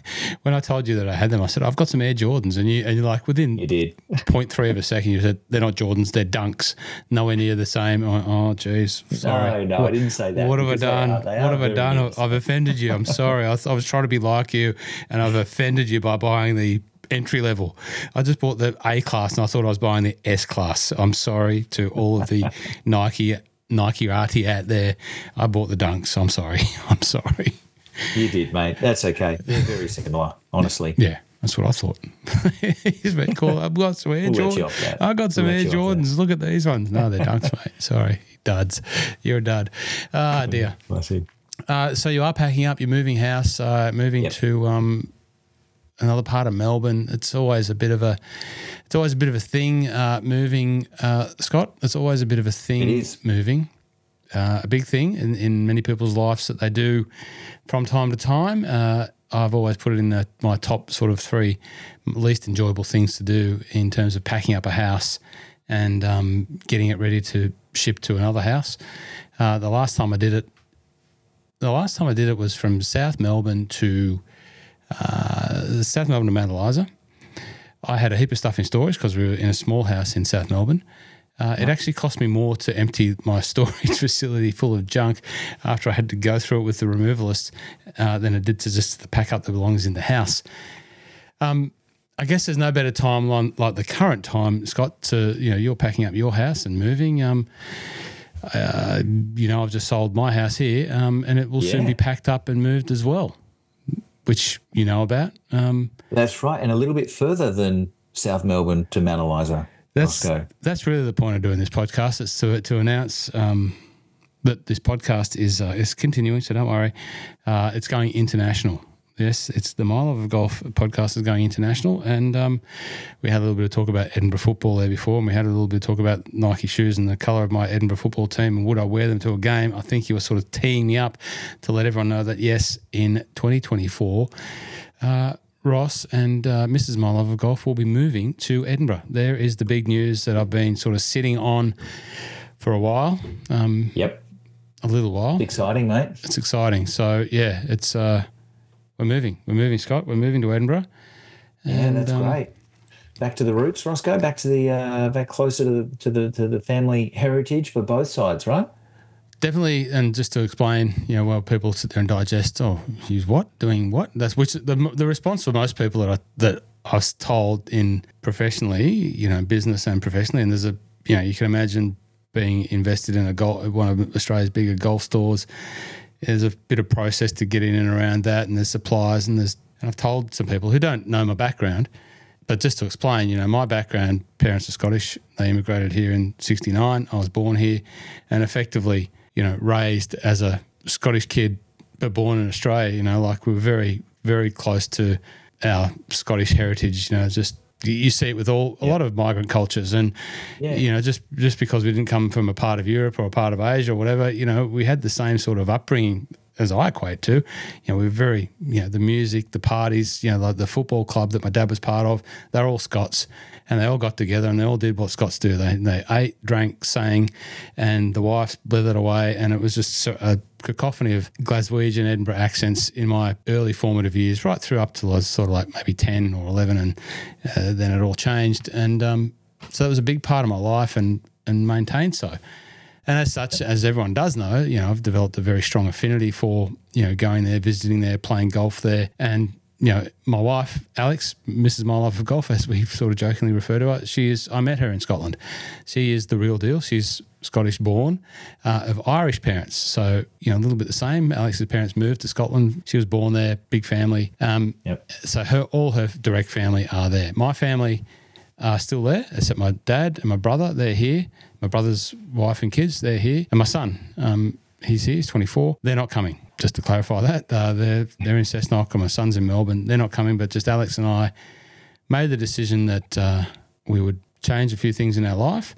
when I told you that I had them, I said, I've got some Air Jordans. And, you, and you're like, within you did. zero point three of a second, you said, they're not Jordans, they're Dunks. Nowhere near the same. Went, oh, geez. Sorry. No, no, what, I didn't say that. What have I done? They are, they what have I done? Nice. I've offended you. I'm sorry. I, I was trying to be like you, and I've offended you by buying the entry level. I just bought the A class, and I thought I was buying the S class. I'm sorry to all of the Nike Nike arty out there. I bought the Dunks. I'm sorry. I'm sorry. You did, mate. That's okay. They're very similar, honestly. Yeah, that's what I thought. He's been cool. I've got some Air we'll Jordans. I've got some we'll Air Jordans. Look at these ones. No, they're Dunks, mate. Sorry. Duds. You're a dud. Ah, oh, dear. Uh, so you are packing up. You're moving house, uh, moving yep. to um, another part of Melbourne. It's always a bit of a... It's always a bit of a thing uh, moving, uh, Scott. It's always a bit of a thing it is. moving, uh, a big thing in, in many people's lives that they do from time to time. Uh, I've always put it in the, my top sort of three least enjoyable things to do in terms of packing up a house and um, getting it ready to ship to another house. Uh, the last time I did it, the last time I did it was from South Melbourne to uh, South Melbourne to Mount Eliza. I had a heap of stuff in storage because we were in a small house in South Melbourne. Uh, it actually cost me more to empty my storage facility full of junk after I had to go through it with the removalist uh, than it did to just pack up the belongings in the house. Um, I guess there's no better time like the current time, Scott, to, you know, you're packing up your house and moving. Um, uh, you know, I've just sold my house here um, and it will yeah. soon be packed up and moved as well, which you know about. Um, that's right, and a little bit further than South Melbourne to Mount Eliza. That's, that's really the point of doing this podcast. It's to to announce um, that this podcast is uh, is continuing, so don't worry. Uh, it's going international. Yes, it's the Mile of Golf podcast is going international, and um, we had a little bit of talk about Edinburgh football there before, and we had a little bit of talk about Nike shoes and the colour of my Edinburgh football team and would I wear them to a game. I think you were sort of teeing me up to let everyone know that, yes, in twenty twenty-four, uh, Ross and uh, Missus My Love of Golf will be moving to Edinburgh. There is the big news that I've been sort of sitting on for a while. Um, yep. A little while. It's exciting, mate. It's exciting. So, yeah, it's uh, – We're moving. We're moving, Scott. We're moving to Edinburgh. And, yeah, that's um, great. Back to the roots, Roscoe. Back to the uh, back closer to the, to the to the family heritage for both sides, right? Definitely. And just to explain, you know, while people sit there and digest, oh, he's what doing what? That's which the the response for most people that I that I was told in professionally, you know, business and professionally. And there's a you know you can imagine being invested in a golf, one of Australia's bigger golf stores. There's a bit of process to get in and around that, and there's suppliers, and there's and I've told some people who don't know my background, but just to explain, you know, my background, parents are Scottish. They immigrated here in sixty-nine. I was born here and effectively, you know, raised as a Scottish kid but born in Australia, you know, like we were very, very close to our Scottish heritage, you know, just you see it with all a yeah. lot of migrant cultures and, yeah. you know, just, just because we didn't come from a part of Europe or a part of Asia or whatever, you know, we had the same sort of upbringing as I equate to. You know, we were very, you know, the music, the parties, you know, like the football club that my dad was part of, they're all Scots and they all got together and they all did what Scots do. They they ate, drank, sang and the wife blithered away and it was just a cacophony of Glaswegian Edinburgh accents in my early formative years, right through up to I was sort of like maybe ten or eleven, and uh, then it all changed. And um, so that was a big part of my life, and and maintained so. And as such, as everyone does know, you know, I've developed a very strong affinity for, you know, going there, visiting there, playing golf there. And, you know, my wife, Alex, Missus My Life of Golf, as we sort of jokingly refer to her, she is, I met her in Scotland. She is the real deal. She's Scottish born, uh, of Irish parents. So, you know, a little bit the same. Alex's parents moved to Scotland. She was born there, big family. Um, yep. So her, all her direct family are there. My family are still there, except my dad and my brother, they're here. My brother's wife and kids, they're here. And my son, um, he's here, he's twenty-four. They're not coming, just to clarify that. Uh, they're, they're in Cessnock and my son's in Melbourne. They're not coming, but just Alex and I made the decision that uh, we would change a few things in our life,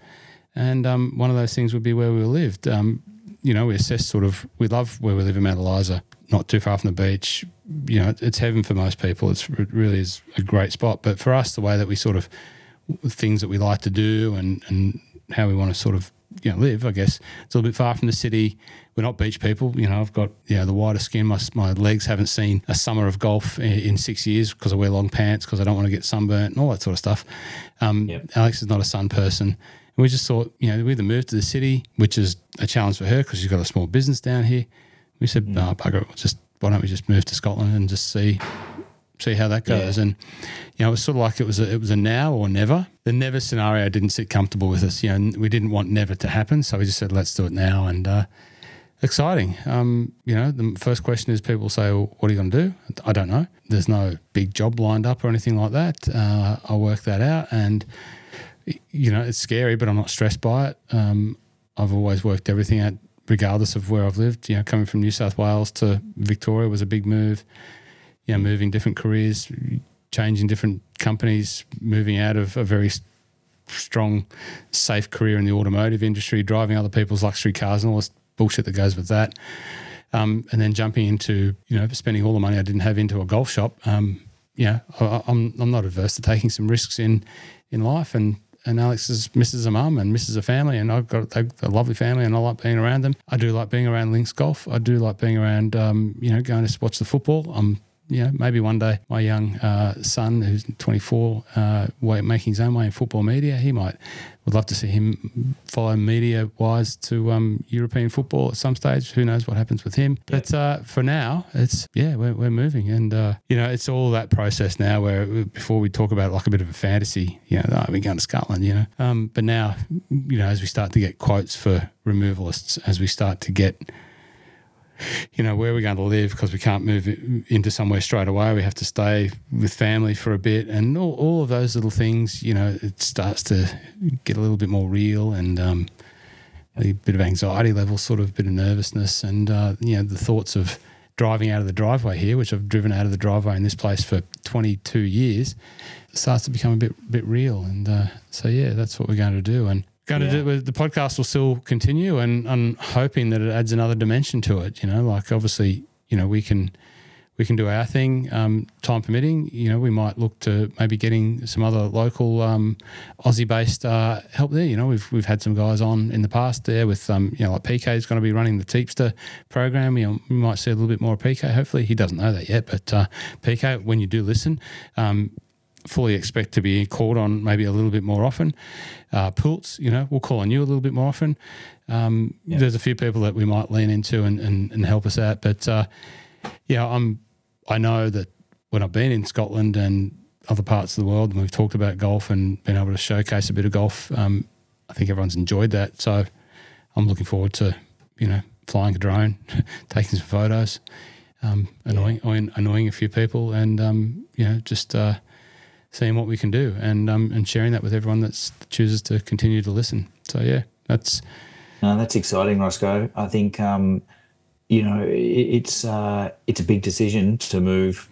and um, one of those things would be where we lived. Um, you know, we assessed sort of – we love where we live in Mount Eliza, not too far from the beach. You know, it's heaven for most people. It's, it really is a great spot. But for us, the way that we sort of – things that we like to do and, and – how we want to sort of, you know, live, I guess. It's a little bit far from the city. We're not beach people. You know, I've got, you know, the wider skin. My, my legs haven't seen a summer of golf in, in six years because I wear long pants because I don't want to get sunburnt and all that sort of stuff. Um, yep. Alex is not a sun person. And we just thought, you know, we either moved to the city, which is a challenge for her because she's got a small business down here. We said, mm. no, bugger it. Just, why don't we just move to Scotland and just see see how that goes. Yeah. And, you know, it was sort of like it was a, it was a now or never. The never scenario didn't sit comfortable with us. You know, we didn't want never to happen, so we just said, let's do it now. And uh, exciting. Um, you know, the first question is people say, well, what are you going to do? I don't know. There's no big job lined up or anything like that. Uh, I'll work that out. And, you know, it's scary, but I'm not stressed by it. Um, I've always worked everything out regardless of where I've lived. You know, coming from New South Wales to Victoria was a big move. You know, moving different careers, changing different companies, moving out of a very strong, safe career in the automotive industry, driving other people's luxury cars and all this bullshit that goes with that, um, and then jumping into, you know, spending all the money I didn't have into a golf shop. Um, you know, I, I'm I'm not averse to taking some risks in in life, and and Alex is misses a mum and misses a family, and I've got a, a lovely family, and I like being around them. I do like being around links golf. I do like being around, um, you know, going to watch the football. I'm You know, maybe one day my young uh, son, who's twenty-four, uh, way, making his own way in football media, he might would love to see him follow media-wise to um, European football at some stage. Who knows what happens with him? Yeah. But uh, for now, it's yeah, we're, we're moving, and uh, you know, it's all that process now. Where before we talk about it like a bit of a fantasy, you know, oh, we're going to Scotland, you know. Um, but now, you know, as we start to get quotes for removalists, as we start to get, you know, where are we going to live because we can't move into somewhere straight away. We have to stay with family for a bit, and all, all of those little things, you know, it starts to get a little bit more real, and um, a bit of anxiety level, sort of a bit of nervousness, and, uh, you know, the thoughts of driving out of the driveway here, which I've driven out of the driveway in this place for twenty-two years, starts to become a bit bit real. And uh, so, yeah, that's what we're going to do. And Going yeah. to do the podcast will still continue, and I'm hoping that it adds another dimension to it. You know, like obviously, you know, we can we can do our thing, um, time permitting. You know, we might look to maybe getting some other local um, Aussie-based uh, help there. You know, we've we've had some guys on in the past there with um, you know, like P K's going to be running the Teepster program. You know, we might see a little bit more of P K. Hopefully, he doesn't know that yet, but uh, P K, when you do listen, um, fully expect to be called on maybe a little bit more often. Uh, Pultz, you know, we'll call on you a little bit more often. Um, yeah. There's a few people that we might lean into and, and, and help us out. But, uh, you know, I'm, I know that when I've been in Scotland and other parts of the world and we've talked about golf and been able to showcase a bit of golf, um, I think everyone's enjoyed that. So I'm looking forward to, you know, flying a drone, taking some photos, um, annoying yeah. annoying a few people and, um, you know, just uh, – seeing what we can do and um, and sharing that with everyone that's, that chooses to continue to listen. So, yeah, that's... No, that's exciting, Roscoe. I think, um, you know, it, it's uh, it's a big decision to move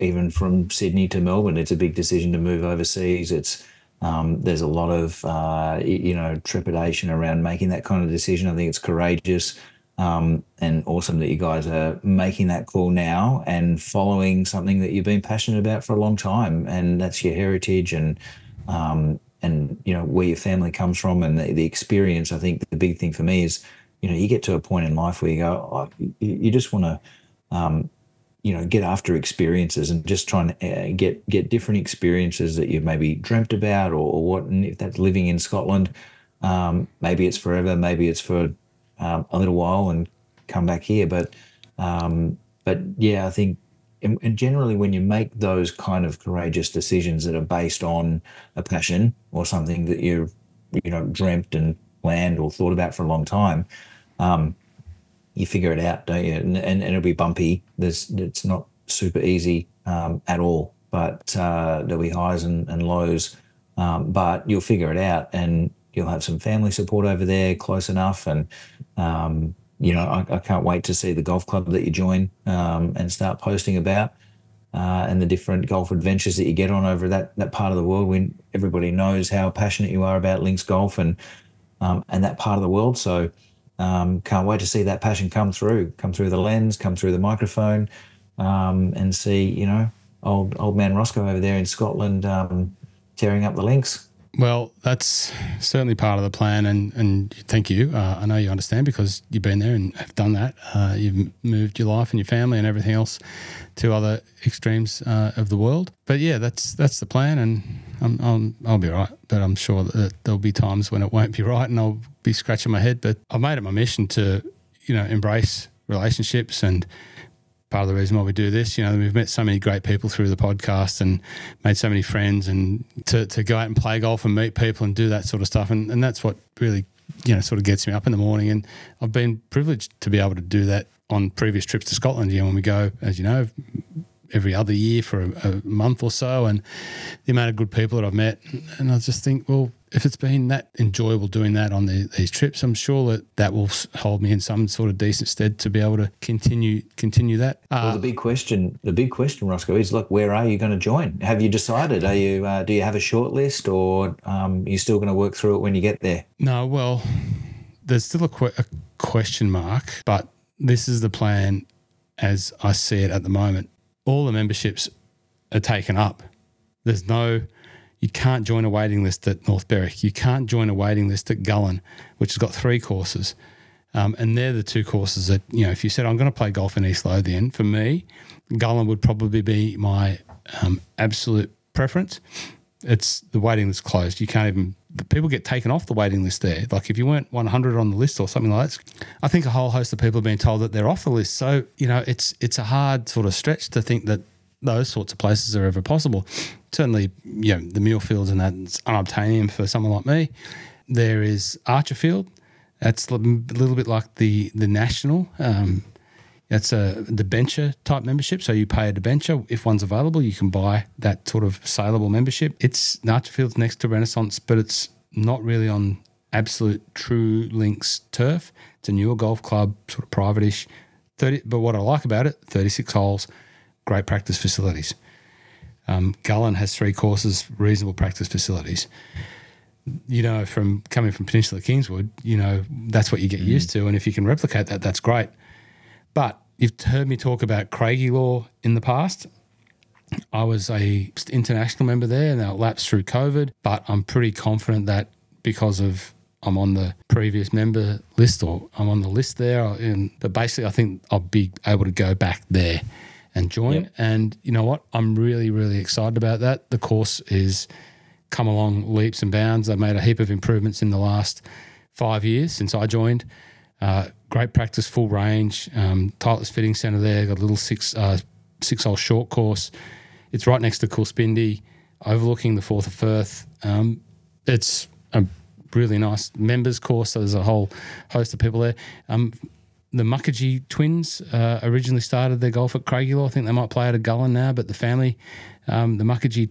even from Sydney to Melbourne. It's a big decision to move overseas. It's um, there's a lot of, uh, you know, trepidation around making that kind of decision. I think it's courageous um, and awesome that you guys are making that call now and following something that you've been passionate about for a long time, and that's your heritage and um, and you know where your family comes from and the, the experience. I think the big thing for me is, you know, you get to a point in life where you go, oh, you, you just want to, um, you know, get after experiences and just try and uh, get get different experiences that you've maybe dreamt about or, or what. And if that's living in Scotland. Um, maybe it's forever, maybe it's for um, a little while and come back here. But um, but yeah, I think, and, and generally when you make those kind of courageous decisions that are based on a passion or something that you've, you know, dreamt and planned or thought about for a long time, um, you figure it out, don't you? And, and, and it'll be bumpy. There's, it's not super easy um, at all, but uh, there'll be highs and, and lows, um, but you'll figure it out, and you'll have some family support over there close enough. And, um, you know, I, I can't wait to see the golf club that you join um, and start posting about uh, and the different golf adventures that you get on over that that part of the world, when everybody knows how passionate you are about links golf and um, and that part of the world. So um, can't wait to see that passion come through, come through the lens, come through the microphone, um, and see, you know, old old man Roscoe over there in Scotland um, tearing up the links. Well, that's certainly part of the plan, and, and thank you. Uh, I know you understand, because you've been there and have done that. Uh, you've moved your life and your family and everything else to other extremes uh, of the world. But, yeah, that's that's the plan, and I'm, I'm, I'll be right. But I'm sure that there'll be times when it won't be right and I'll be scratching my head. But I've made it my mission to, you know, embrace relationships, and part of the reason why we do this, you know, we've met so many great people through the podcast and made so many friends, and to, to go out and play golf and meet people and do that sort of stuff. And, and that's what really, you know, sort of gets me up in the morning. And I've been privileged to be able to do that on previous trips to Scotland. You know, when we go, as you know, every other year for a, a month or so, and the amount of good people that I've met. And I just think, well, if it's been that enjoyable doing that on the, these trips, I'm sure that that will hold me in some sort of decent stead to be able to continue continue that. Uh, well, the big question, the big question, Roscoe, is: look, where are you going to join? Have you decided? Are you uh, do you have a short list, or um, are you still going to work through it when you get there? No, well, there's still a, que- a question mark, but this is the plan as I see it at the moment. All the memberships are taken up. There's no. You can't join a waiting list at North Berwick. You can't join a waiting list at Gullen, which has got three courses. Um, and they're the two courses that, you know, if you said, I'm going to play golf in East Lothian, for me, Gullen would probably be my um, absolute preference. It's the waiting list closed. You can't even – people get taken off the waiting list there. Like if you weren't one hundred on the list or something like that, I think a whole host of people have been told that they're off the list. So, you know, it's it's a hard sort of stretch to think that those sorts of places are ever possible. Certainly, you know, the Muirfields and that's unobtainium for someone like me. There is Archerfield. That's a little bit like the the National. Um, that's a debenture type membership. So you pay a debenture. If one's available, you can buy that sort of saleable membership. It's Archerfield's next to Renaissance, but it's not really on absolute true links turf. It's a newer golf club, sort of private-ish. thirty, but what I like about it, thirty-six holes, great practice facilities. Um, Gullen has three courses, reasonable practice facilities. You know, from coming from Peninsula Kingswood, you know, that's what you get mm. used to, and if you can replicate that, that's great. But you've heard me talk about Craigieslaw in the past. I was a international member there, and that lapsed through COVID, but I'm pretty confident that because of I'm on the previous member list or I'm on the list there, and, but basically I think I'll be able to go back there and join. Yep. And you know what? I'm really, really excited about that. The course is come along leaps and bounds. They've made a heap of improvements in the last five years since I joined. Uh, great practice, full range. Um, Titleist Fitting Centre there, got a little six, uh, six-hole short course. It's right next to Coolspindie, overlooking the Forth of Firth. Um, it's a really nice members course, so there's a whole host of people there. Um, The Mukherjee twins uh, originally started their golf at Craigieslaw. I think they might play out of Gullen now, but the family, um, the Mukherjee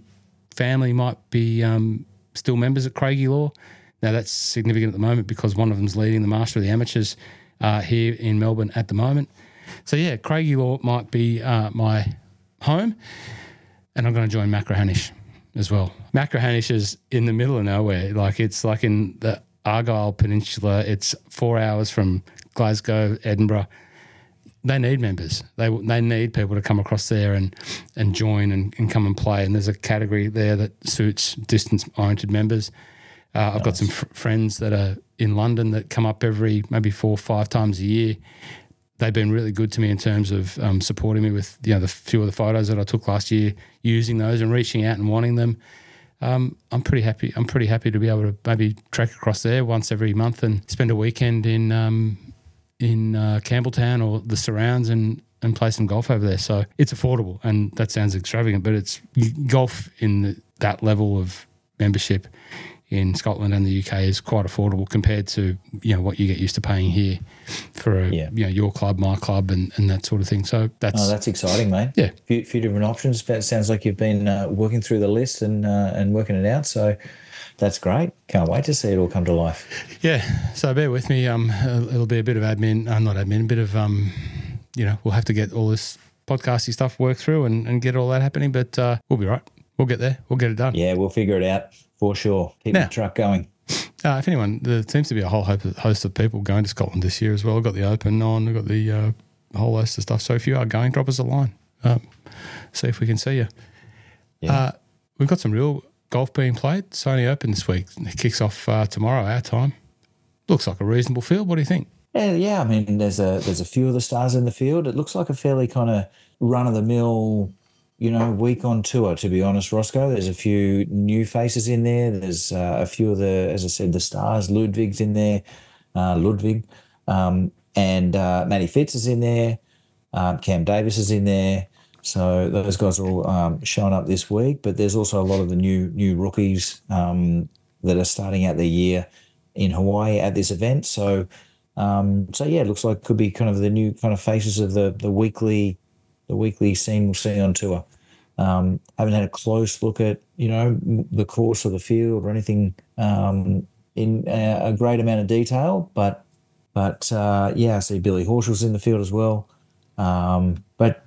family might be um, still members at Craigieslaw. Now, that's significant at the moment because one of them's leading the Master of the Amateurs uh, here in Melbourne at the moment. So, yeah, Craigieslaw might be uh, my home, and I'm going to join Machrihanish as well. Machrihanish is in the middle of nowhere. Like it's like in the Argyll Peninsula. It's four hours from Glasgow, Edinburgh. They need members. They they need people to come across there and, and join and, and come and play. And there's a category there that suits distance-oriented members. Uh, nice. I've got some fr- friends that are in London that come up every maybe four or five times a year. They've been really good to me in terms of um, supporting me with, you know, the few of the photos that I took last year, using those and reaching out and wanting them. um, I'm pretty happy. I'm pretty happy to be able to maybe track across there once every month and spend a weekend in um, in uh, Campbelltown or the surrounds and, and play some golf over there. So it's affordable, and that sounds extravagant, but it's golf in the, that level of membership in Scotland and the U K is quite affordable compared to, you know, what you get used to paying here for a, yeah. you know, your club, my club, and, and that sort of thing. So that's oh, that's exciting, mate. Yeah, a few, few different options. That sounds like you've been uh, working through the list and uh, and working it out. So that's great. Can't wait to see it all come to life. Yeah. So bear with me. Um, it'll be a bit of admin. Uh, not admin. A bit of um, you know, we'll have to get all this podcasty stuff worked through and, and get all that happening. But uh, we'll be right. We'll get there. We'll get it done. Yeah, we'll figure it out. For sure. Keep now, the truck going. Uh, if anyone, there seems to be a whole host of people going to Scotland this year as well. I've got the Open on. I've got the uh, whole host of stuff. So if you are going, drop us a line. Um, see if we can see you. Yeah. Uh, we've got some real golf being played. Sony Open this week. It kicks off uh, tomorrow, our time. Looks like a reasonable field. What do you think? Yeah, yeah, I mean, there's a there's a few of the stars in the field. It looks like a fairly kind of run-of-the-mill, you know, week on tour, to be honest, Roscoe. There's a few new faces in there. There's uh, a few of the, as I said, the stars. Ludwig's in there, uh, Ludwig. Um, and uh, Matty Fitz is in there. Um, Cam Davis is in there. So those guys are all um, showing up this week. But there's also a lot of the new new rookies um, that are starting out their year in Hawaii at this event. So, um, so yeah, it looks like could be kind of the new kind of faces of the the weekly the weekly scene we'll see on tour. Um, haven't had a close look at, you know, the course or the field or anything um, in a, a great amount of detail, but but uh, yeah, I see Billy Horschel's in the field as well. Um, but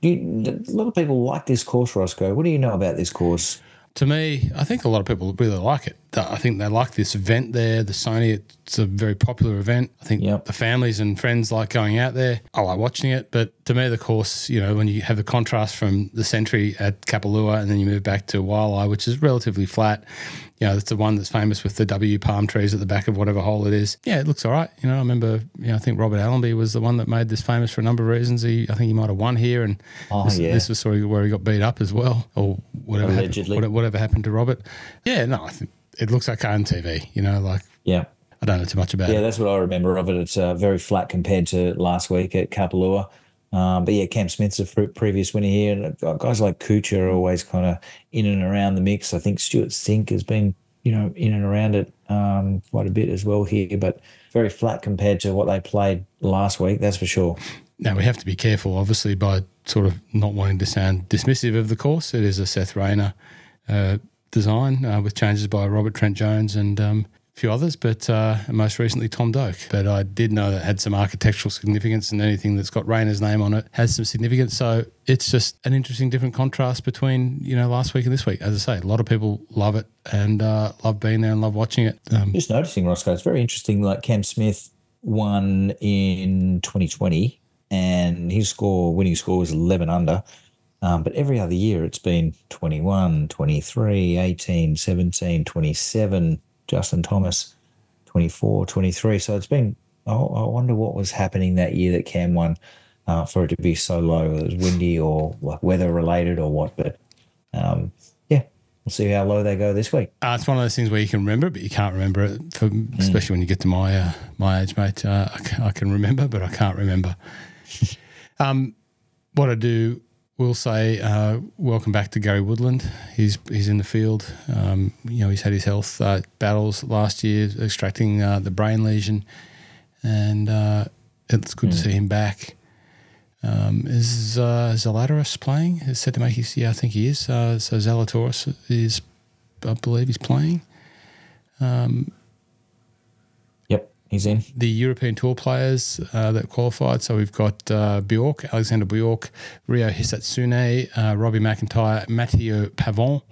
you, a lot of people like this course, Roscoe. What do you know about this course? To me, I think a lot of people really like it. I think they like this event there, the Sony. It's a very popular event. I think yep. the families and friends like going out there. I like watching it. But to me, the course, you know, when you have the contrast from the Century at Kapalua and then you move back to Wailea, which is relatively flat, you know, it's the one that's famous with the W palm trees at the back of whatever hole it is. Yeah, it looks all right. You know, I remember, you know, I think Robert Allenby was the one that made this famous for a number of reasons. He, I think he might have won here and oh, this, yeah. this was sort of where he got beat up as well or whatever Allegedly. happened, whatever happened to Robert. Yeah, no, I think it looks okay on T V, you know, like yeah. I don't know too much about yeah, it. Yeah, that's what I remember of it. It's uh, very flat compared to last week at Kapalua. Um, but yeah, Cam Smith's a previous winner here, and guys like Kuchar are always kind of in and around the mix. I think Stuart Sink has been, you know, in and around it um, quite a bit as well here, but very flat compared to what they played last week, that's for sure. Now, we have to be careful, obviously, by sort of not wanting to sound dismissive of the course. It is a Seth Rayner uh, design uh, with changes by Robert Trent Jones and um, a few others, but uh, most recently Tom Doak. But I did know that had some architectural significance, and anything that's got Rayner's name on it has some significance. So it's just an interesting different contrast between, you know, last week and this week. As I say, a lot of people love it and uh, love being there and love watching it. Um, Just noticing, Roscoe, it's very interesting, like Cam Smith won in twenty twenty and his score, winning score was eleven under. Um, but every other year it's been twenty-one, twenty-three, eighteen, seventeen, twenty-seven, Justin Thomas, twenty-four, twenty-three. So it's been, oh, I wonder what was happening that year that Cam won uh, for it to be so low. It was windy or like weather related or what. But um, yeah, we'll see how low they go this week. Uh, it's one of those things where you can remember it, but you can't remember it, for, especially mm. when you get to my uh, my age, mate. Uh, I, I can remember, but I can't remember. um, what I do... We'll say uh, welcome back to Gary Woodland. He's he's in the field. Um, you know, he's had his health uh, battles last year, extracting uh, the brain lesion, and uh, it's good mm. to see him back. Um, is uh, Zalatoris playing? Is said to make his yeah, I think he is. Uh, so Zalatoris is, I believe, he's playing. Um, yep, he's in the European Tour players uh, that qualified. So we've got uh, Bjork, Alexander Bjork, Rio Hisatsune, uh, Robbie McIntyre, Matteo Pavon,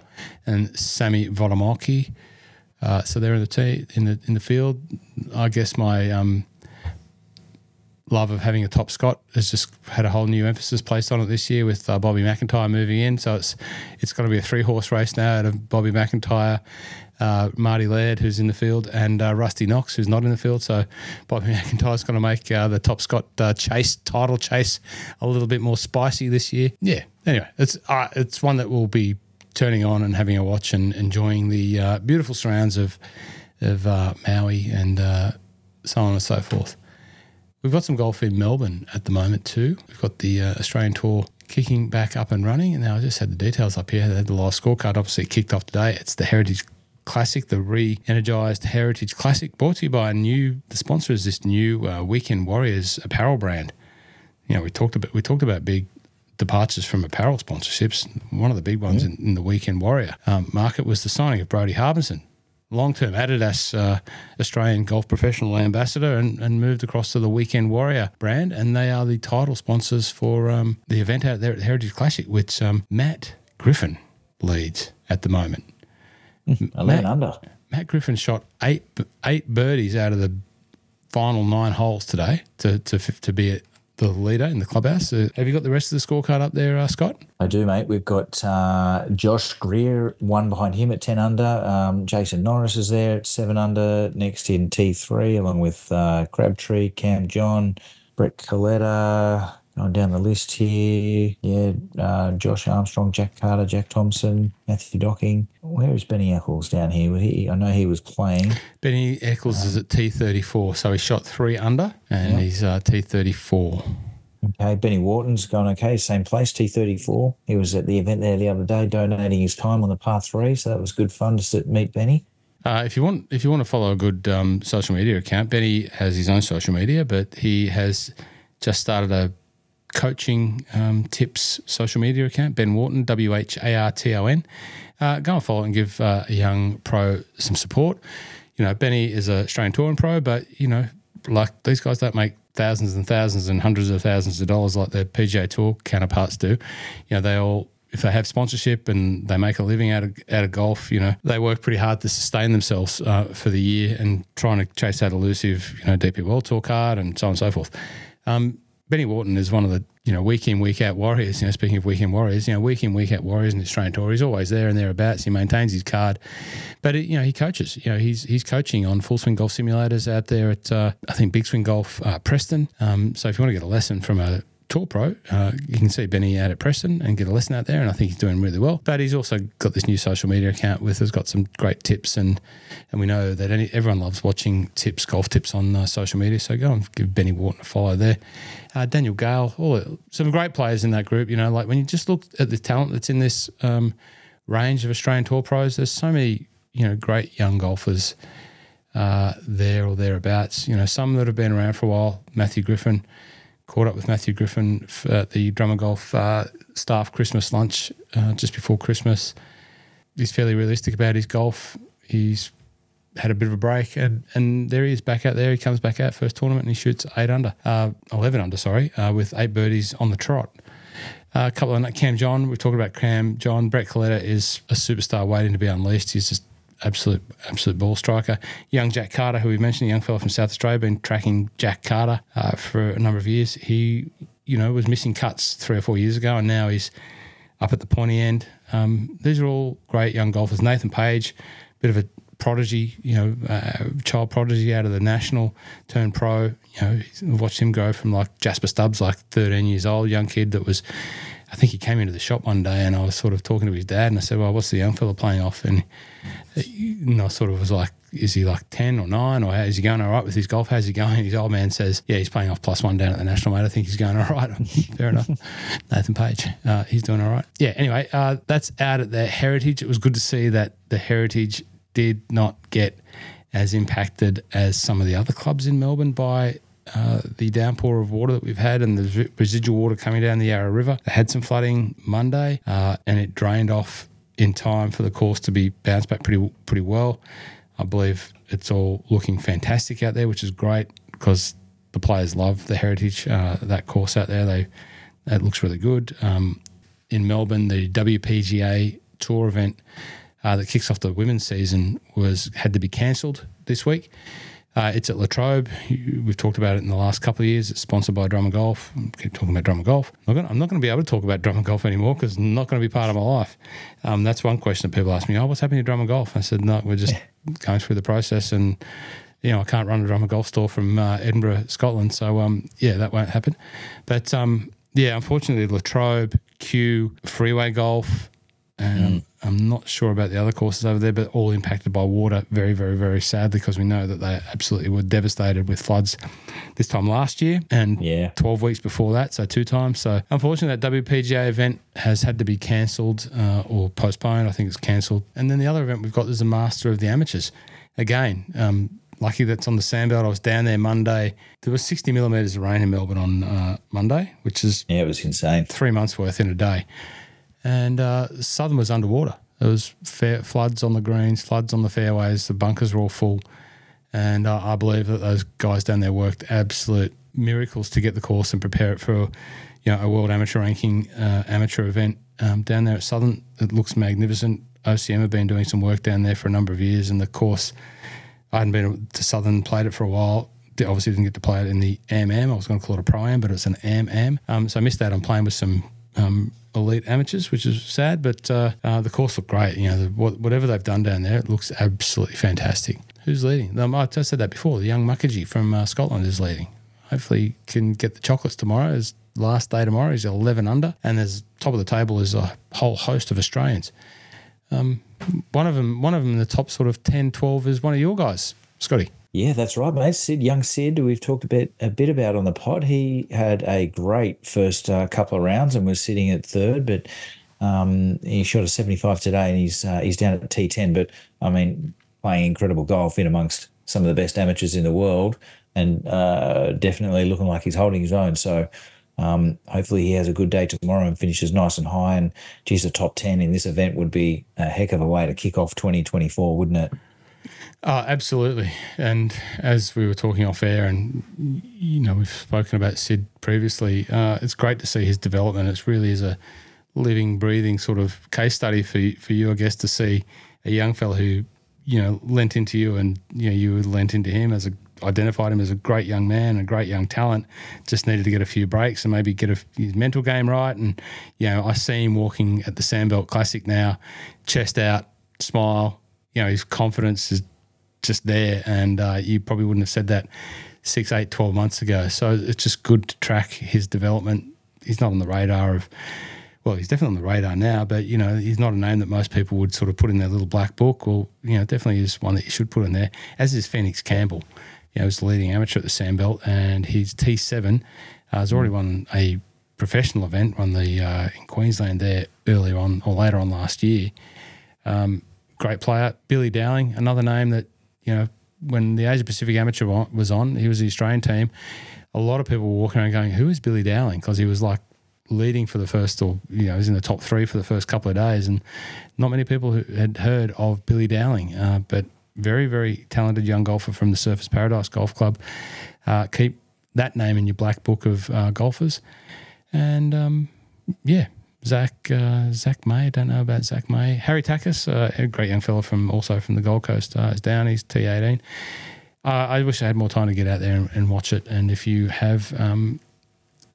and Sami Volomaki. Uh, so they're in the t- in the in the field. I guess my um, love of having a top Scot has just had a whole new emphasis placed on it this year with uh, Bobby McIntyre moving in. So it's it's going to be a three horse race now out of Bobby McIntyre, Uh, Marty Laird, who's in the field, and uh, Rusty Knox, who's not in the field. So Bobby McIntyre's going to make uh, the top Scot uh, chase, title chase, a little bit more spicy this year. Yeah. Anyway, it's uh, it's one that will be turning on and having a watch and enjoying the uh, beautiful surrounds of of uh, Maui and uh, so on and so forth. We've got some golf in Melbourne at the moment too. We've got the uh, Australian Tour kicking back up and running. And now I just had the details up here. They had the live scorecard obviously kicked off today. It's the Heritage Classic, the re-energised Heritage Classic, brought to you by a new, the sponsor is this new uh, Weekend Warriors apparel brand. You know, we talked about we talked about big departures from apparel sponsorships. One of the big ones yeah. in, in the Weekend Warrior um, market was the signing of Brodie Harbison, long-term Adidas uh, Australian golf professional ambassador, and, and moved across to the Weekend Warrior brand, and they are the title sponsors for um, the event out there at the Heritage Classic, which um, Matt Griffin leads at the moment. eleven Matt, under. Matt Griffin shot eight eight birdies out of the final nine holes today to to, to be at the leader in the clubhouse. Uh, have you got the rest of the scorecard up there, uh, Scott? I do, mate. We've got uh, Josh Greer, one behind him at ten under. Um, Jason Norris is there at seven under, next in T three, along with uh, Crabtree, Cam John, Brett Coletta. Going down the list here. Yeah, uh, Josh Armstrong, Jack Carter, Jack Thompson, Matthew Docking. Where is Benny Eccles down here? He, I know he was playing. Benny Eccles um, is at T thirty-four, so he shot three under and yeah. he's uh, T thirty-four. Okay, Benny Wharton's gone okay, same place, T thirty-four. He was at the event there the other day donating his time on the par three, so that was good fun to sit and meet Benny. Uh, if you want if you want to follow a good um, social media account, Benny has his own social media, but he has just started a coaching um, tips social media account, Ben Wharton, W H A R T O N. Uh, go and follow and give uh, a young pro some support. You know, Benny is an Australian touring pro, but, you know, like these guys don't make thousands and thousands and hundreds of thousands of dollars like their P G A Tour counterparts do. You know, they all, if they have sponsorship and they make a living out of, out of golf, you know, they work pretty hard to sustain themselves uh, for the year and trying to chase that elusive, you know, D P World Tour card and so on and so forth. Um, Benny Wharton is one of the, you know, week in, week out warriors. You know, speaking of week in warriors, you know, week in, week out warriors in the Australian Tour. He's always there and thereabouts. He maintains his card. But, it, you know, he coaches. You know, he's he's coaching on Full Swing Golf Simulators out there at, uh, I think, Big Swing Golf uh, Preston. Um, so if you want to get a lesson from a tour pro, uh, you can see Benny out at Preston and get a lesson out there, and I think he's doing really well. But he's also got this new social media account with has got some great tips, and and we know that any, everyone loves watching tips, golf tips on uh, social media, so go and give Benny Wharton a follow there. Uh, Daniel Gale, all, some great players in that group. You know, like when you just look at the talent that's in this um, range of Australian tour pros, there's so many, you know, great young golfers uh, there or thereabouts. You know, some that have been around for a while. Matthew Griffin, caught up with Matthew Griffin at the Drummer Golf uh, staff Christmas lunch uh, just before Christmas. He's fairly realistic about his golf. He's had a bit of a break, and, and there he is back out there. He comes back out first tournament and he shoots eight under, uh, eleven under, sorry, uh, with eight birdies on the trot. Uh, a couple of Cam John, we've talked about Cam John. Brett Coletta is a superstar waiting to be unleashed. He's just absolute absolute ball striker. Young Jack Carter, who we mentioned, a young fella from South Australia, been tracking Jack Carter uh, for a number of years. He, you know, was missing cuts three or four years ago, and now he's up at the pointy end. Um, these are all great young golfers. Nathan Page, bit of a prodigy, you know, uh, child prodigy out of the national, turned pro. You know, I've watched him go from like Jasper Stubbs, like thirteen years old, young kid that was, I think he came into the shop one day and I was sort of talking to his dad and I said, well, what's the young fella playing off? And, and I sort of was like, is he like ten or nine, or is he going all right with his golf? How's he going? His old man says, yeah, he's playing off plus one down at the National, mate. I think he's going all right. Fair enough. Nathan Page, uh, he's doing all right. Yeah, anyway, uh, that's out at the Heritage. It was good to see that the Heritage did not get as impacted as some of the other clubs in Melbourne by Uh, the downpour of water that we've had and the residual water coming down the Yarra River. They had some flooding Monday uh, and it drained off in time for the course to be bounced back pretty pretty well. I believe it's all looking fantastic out there, which is great because the players love the Heritage, uh, that course out there. They It looks really good. Um, in Melbourne, the W P G A Tour event uh, that kicks off the women's season was had to be cancelled this week. Uh, it's at La Trobe. We've talked about it in the last couple of years. It's sponsored by Drummer Golf. I keep talking about Drummer Golf. I'm not going to be able to talk about Drummer Golf anymore because it's not going to be part of my life. Um, that's one question that people ask me, oh, what's happening to Drummer Golf? I said, no, we're just going through the process and, you know, I can't run a Drummer Golf store from uh, Edinburgh, Scotland. So, um, yeah, that won't happen. But, um, yeah, unfortunately, La Trobe, Kew, Freeway Golf, um, mm. I'm not sure about the other courses over there, but all impacted by water very, very, very sadly, because we know that they absolutely were devastated with floods this time last year and yeah. twelve weeks before that, so two times. So unfortunately that W P G A event has had to be cancelled uh, or postponed. I think it's cancelled. And then the other event we've got is the Master of the Amateurs. Again, um, lucky that's on the sandbelt. I was down there Monday. There was sixty millimetres of rain in Melbourne on uh, Monday, which is yeah, it was insane. Three months' worth in a day. And uh, Southern was underwater. There was fair, floods on the greens, floods on the fairways. The bunkers were all full. And uh, I believe that those guys down there worked absolute miracles to get the course and prepare it for, you know, a world amateur ranking uh, amateur event um, down there at Southern. It looks magnificent. O C M have been doing some work down there for a number of years, and the course, I hadn't been to Southern, played it for a while. Obviously didn't get to play it in the Am-Am. I was going to call it a Pro-Am, but it's an Am-Am. Um, so I missed out on playing with some um, elite amateurs, which is sad, but uh, uh, the course looked great. You know, the, whatever they've done down there, it looks absolutely fantastic. Who's leading? Um, I said that before. The young Mukherjee from uh, Scotland is leading. Hopefully he can get the chocolates tomorrow. His last day tomorrow is eleven under, and there's top of the table is a whole host of Australians. Um, one of them, one of them in the top sort of ten, twelve is one of your guys, Scotty. Yeah, that's right, mate. Sid, young Sid, we've talked a bit, a bit about on the pod. He had a great first uh, couple of rounds and was sitting at third, but um, he shot a seventy-five today, and he's uh, he's down at T ten. But I mean, playing incredible golf in amongst some of the best amateurs in the world, and uh, definitely looking like he's holding his own. So. Um, hopefully he has a good day tomorrow and finishes nice and high. And, geez, the top ten in this event would be a heck of a way to kick off twenty twenty-four, wouldn't it? Uh, absolutely. And as we were talking off air and, you know, we've spoken about Sid previously, uh, it's great to see his development. It really is a living, breathing sort of case study for, for you, I guess, to see a young fella who, you know, lent into you and, you know, you lent into him as a identified him as a great young man, a great young talent, just needed to get a few breaks and maybe get a, his mental game right. And, you know, I see him walking at the Sandbelt Classic now, chest out, smile. You know, his confidence is just there, and uh, you probably wouldn't have said that six, eight, twelve months ago. So it's just good to track his development. He's not on the radar of – well, he's definitely on the radar now, but, you know, he's not a name that most people would sort of put in their little black book, or, you know, definitely is one that you should put in there, as is Phoenix Campbell. You know, he's the leading amateur at the Sandbelt, and he's T seven. Uh, he's already won a professional event, won the uh, in Queensland there earlier on or later on last year. Um, great player. Billy Dowling, another name that, you know, when the Asia Pacific Amateur was on, he was the Australian team. A lot of people were walking around going, who is Billy Dowling? Because he was like leading for the first, or, you know, he was in the top three for the first couple of days, and not many people who had heard of Billy Dowling, uh, but very, very talented young golfer from the Surfers Paradise Golf Club. Uh, keep that name in your black book of uh, golfers. And, um, yeah, Zach uh, Zach May, I don't know about Zach May. Harry Takas, uh, a great young fellow from also from the Gold Coast, uh, is down. He's T eighteen. Uh, I wish I had more time to get out there and, and watch it. And if you have um,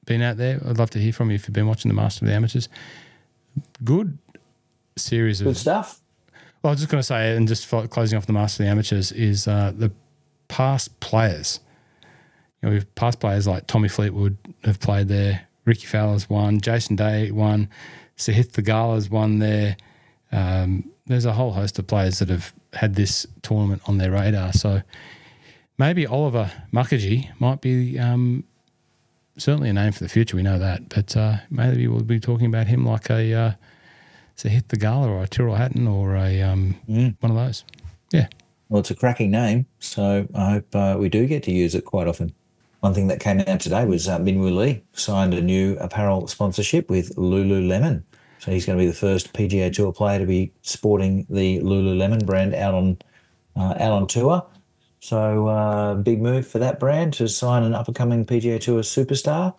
been out there, I'd love to hear from you if you've been watching the Master of the Amateurs. Good series of – Good stuff. Well, I was just going to say, and just closing off the Master of the Amateurs, is uh, the past players. You know, we've past players like Tommy Fleetwood have played there, Ricky Fowler's won, Jason Day won, Sahith Thagala's won there. Um, there's a whole host of players that have had this tournament on their radar. So maybe Oliver Mukherjee might be um, certainly a name for the future. We know that, but uh, maybe we'll be talking about him like a. Uh, So hit the Gala or a Tyrrell Hatton or a um, mm. one of those. Yeah. Well, it's a cracking name, so I hope uh, we do get to use it quite often. One thing that came out today was uh, Minwoo Lee signed a new apparel sponsorship with Lululemon. So he's going to be the first P G A Tour player to be sporting the Lululemon brand out on uh, out on tour. So uh, big move for that brand to sign an up-and-coming P G A Tour superstar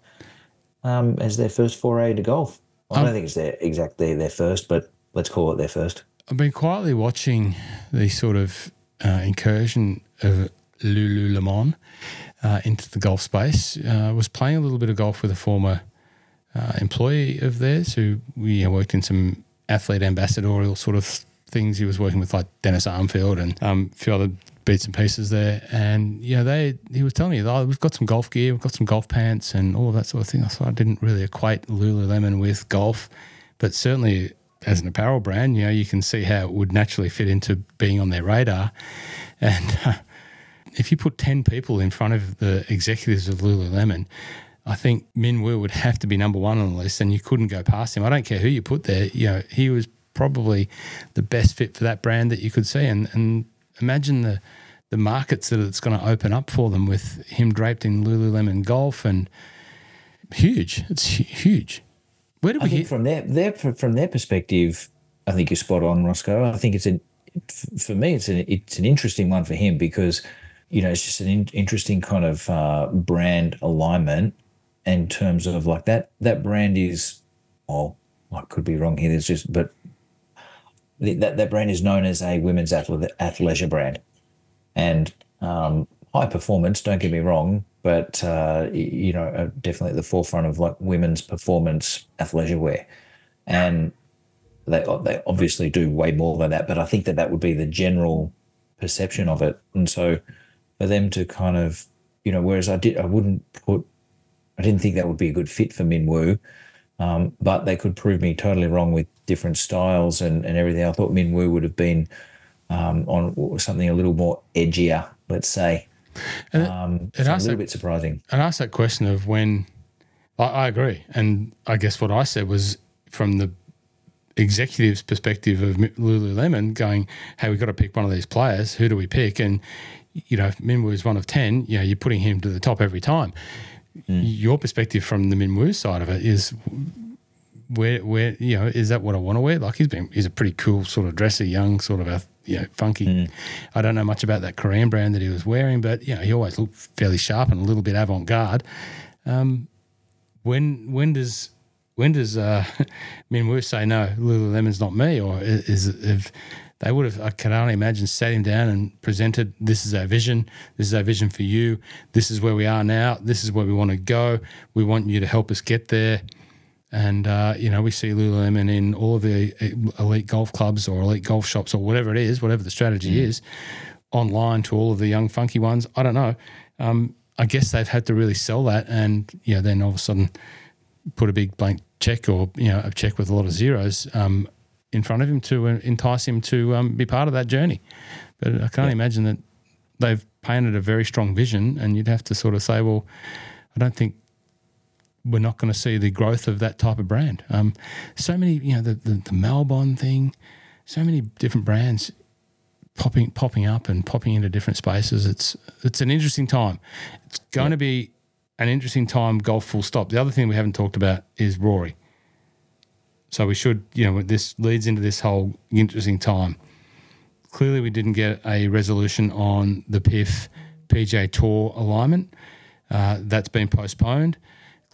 um, as their first foray to golf. I don't um, think it's their, exactly their first, but let's call it their first. I've been quietly watching the sort of uh, incursion of Lululemon uh, into the golf space. Uh, I was playing a little bit of golf with a former uh, employee of theirs who you know, worked in some athlete ambassadorial sort of things. He was working with like Dennis Armfield and um, a few other bits and pieces there. And, you know, they, he was telling me, oh, we've got some golf gear, we've got some golf pants and all of that sort of thing. I thought I didn't really equate Lululemon with golf, but certainly as an apparel brand, you know, you can see how it would naturally fit into being on their radar. And uh, if you put ten people in front of the executives of Lululemon, I think Min Woo would have to be number one on the list, and you couldn't go past him. I don't care who you put there. You know, he was probably the best fit for that brand that you could see. And, and imagine the the markets that it's going to open up for them with him draped in Lululemon golf, and huge. It's huge. Where do we I think hit? From their, their from their perspective, I think you're spot on, Roscoe. I think it's a for me it's an it's an interesting one for him because, you know, it's just an in, interesting kind of uh, brand alignment in terms of like that that brand is, oh, I could be wrong here. There's just but that that brand is known as a women's athlete, athleisure brand, and um, high performance. Don't get me wrong. But, uh, you know, definitely at the forefront of like women's performance athleisure wear. And they they obviously do way more than that, but I think that that would be the general perception of it. And so for them to kind of, you know, whereas I did, I wouldn't put, I didn't think that would be a good fit for Min Woo, um, but they could prove me totally wrong with different styles and, and everything. I thought Min Woo would have been um, on something a little more edgier, let's say. And it, um, it asked a little that, bit surprising. And asked that question of when I, I agree, and I guess what I said was from the executive's perspective of Lululemon, going, "Hey, we've got to pick one of these players. Who do we pick?" And you know, if Min Woo is one of ten, you know, you're putting him to the top every time. Mm. Your perspective from the Min Woo side of it is, where, where you know, is that what I want to wear? Like he's been, he's a pretty cool sort of dressy, young sort of athlete. You know, funky. Mm. I don't know much about that Korean brand that he was wearing, but you know, he always looked fairly sharp and a little bit avant-garde. Um, when when does when does uh, Min Woo say no? Lululemon's not me, or is it, if they would have, I can only imagine, sat him down and presented. This is our vision. This is our vision for you. This is where we are now. This is where we want to go. We want you to help us get there. And, uh, you know, we see Lululemon in all of the elite golf clubs or elite golf shops or whatever it is, whatever the strategy mm. is, online to all of the young funky ones. I don't know. Um, I guess they've had to really sell that and, you know, then all of a sudden put a big blank check or, you know, a check with a lot of zeros um, in front of him to entice him to um, be part of that journey. But I can only yeah. imagine that they've painted a very strong vision, and you'd have to sort of say, well, I don't think we're not going to see the growth of that type of brand. Um, so many, you know, the, the, the Melbourne thing, so many different brands popping popping up and popping into different spaces. It's it's an interesting time. It's going yeah. to be an interesting time, golf full stop. The other thing we haven't talked about is Rory. So we should, you know, this leads into this whole interesting time. Clearly we didn't get a resolution on the P I F P G A Tour alignment. Uh, that's been postponed.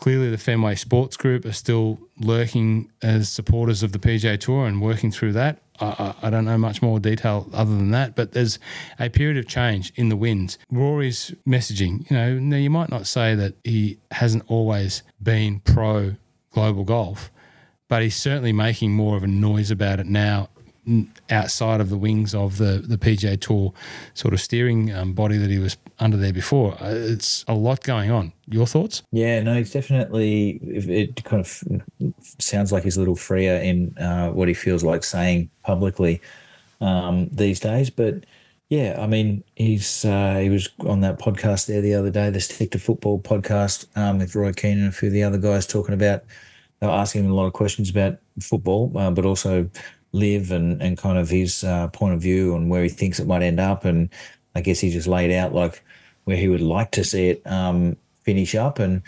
Clearly the Fenway Sports Group are still lurking as supporters of the P G A Tour and working through that. I, I, I don't know much more detail other than that, but there's a period of change in the winds. Rory's messaging, you know, now you might not say that he hasn't always been pro-global golf, but he's certainly making more of a noise about it now outside of the wings of the, the P G A Tour sort of steering um, body that he was under there before. It's a lot going on. Your thoughts? Yeah, no, he's definitely, it kind of sounds like he's a little freer in uh, what he feels like saying publicly um, these days. But, yeah, I mean, he's uh, he was on that podcast there the other day, the Stick to Football podcast um, with Roy Keane and a few of the other guys talking about, they were asking him a lot of questions about football, uh, but also live and, and kind of his uh, point of view on where he thinks it might end up. And I guess he just laid out like where he would like to see it um, finish up. And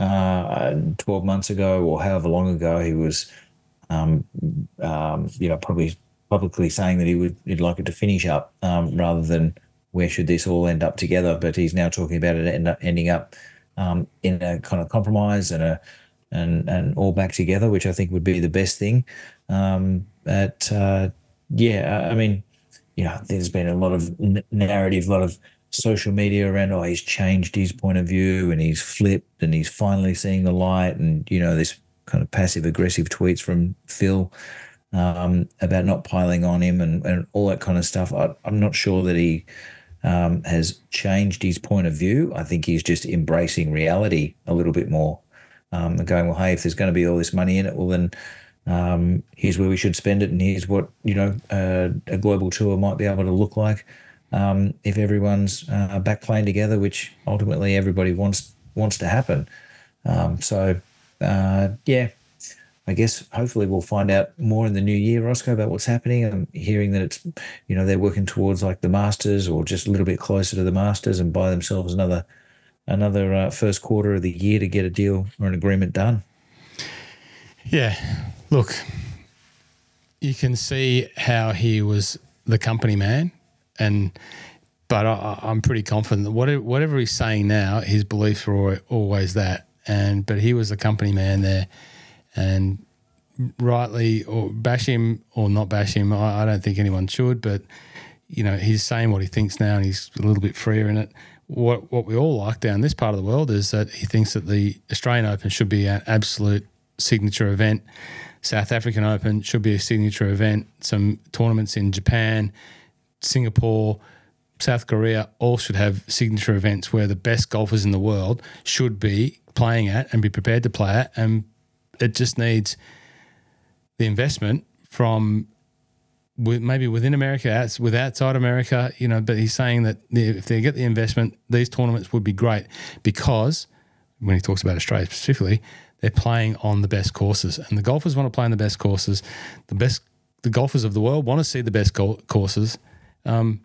uh, twelve months ago or however long ago he was, um, um, you know, probably publicly saying that he would he'd like it to finish up um, rather than where should this all end up together. But he's now talking about it end up, ending up um, in a kind of compromise and a and and all back together, which I think would be the best thing. Um, But, uh, yeah, I mean, you know, there's been a lot of n- narrative, a lot of social media around, oh, he's changed his point of view and he's flipped and he's finally seeing the light and, you know, this kind of passive-aggressive tweets from Phil um, about not piling on him and, and all that kind of stuff. I, I'm not sure that he um, has changed his point of view. I think he's just embracing reality a little bit more um, and going, well, hey, if there's going to be all this money in it, well, then – Um, here's where we should spend it, and here's what, you know, uh, a global tour might be able to look like um, if everyone's uh, back playing together, which ultimately everybody wants wants to happen. Um, so, uh, yeah, I guess hopefully we'll find out more in the new year, Roscoe, about what's happening. I'm hearing that it's, you know, they're working towards like the Masters or just a little bit closer to the Masters and buy themselves another another uh, first quarter of the year to get a deal or an agreement done. Yeah. Look, you can see how he was the company man, and but I, I'm pretty confident that whatever, whatever he's saying now, his beliefs were always that. And but he was the company man there, and rightly or bash him or not bash him, I, I don't think anyone should. But you know, he's saying what he thinks now, and he's a little bit freer in it. What what we all like down this part of the world is that he thinks that the Australian Open should be an absolute signature event. South African Open should be a signature event. Some tournaments in Japan, Singapore, South Korea all should have signature events where the best golfers in the world should be playing at and be prepared to play at. And it just needs the investment from maybe within America, with outside America, you know. But he's saying that if they get the investment, these tournaments would be great because, when he talks about Australia specifically, they're playing on the best courses, and the golfers want to play on the best courses. The best, the golfers of the world want to see the best go- courses. Um,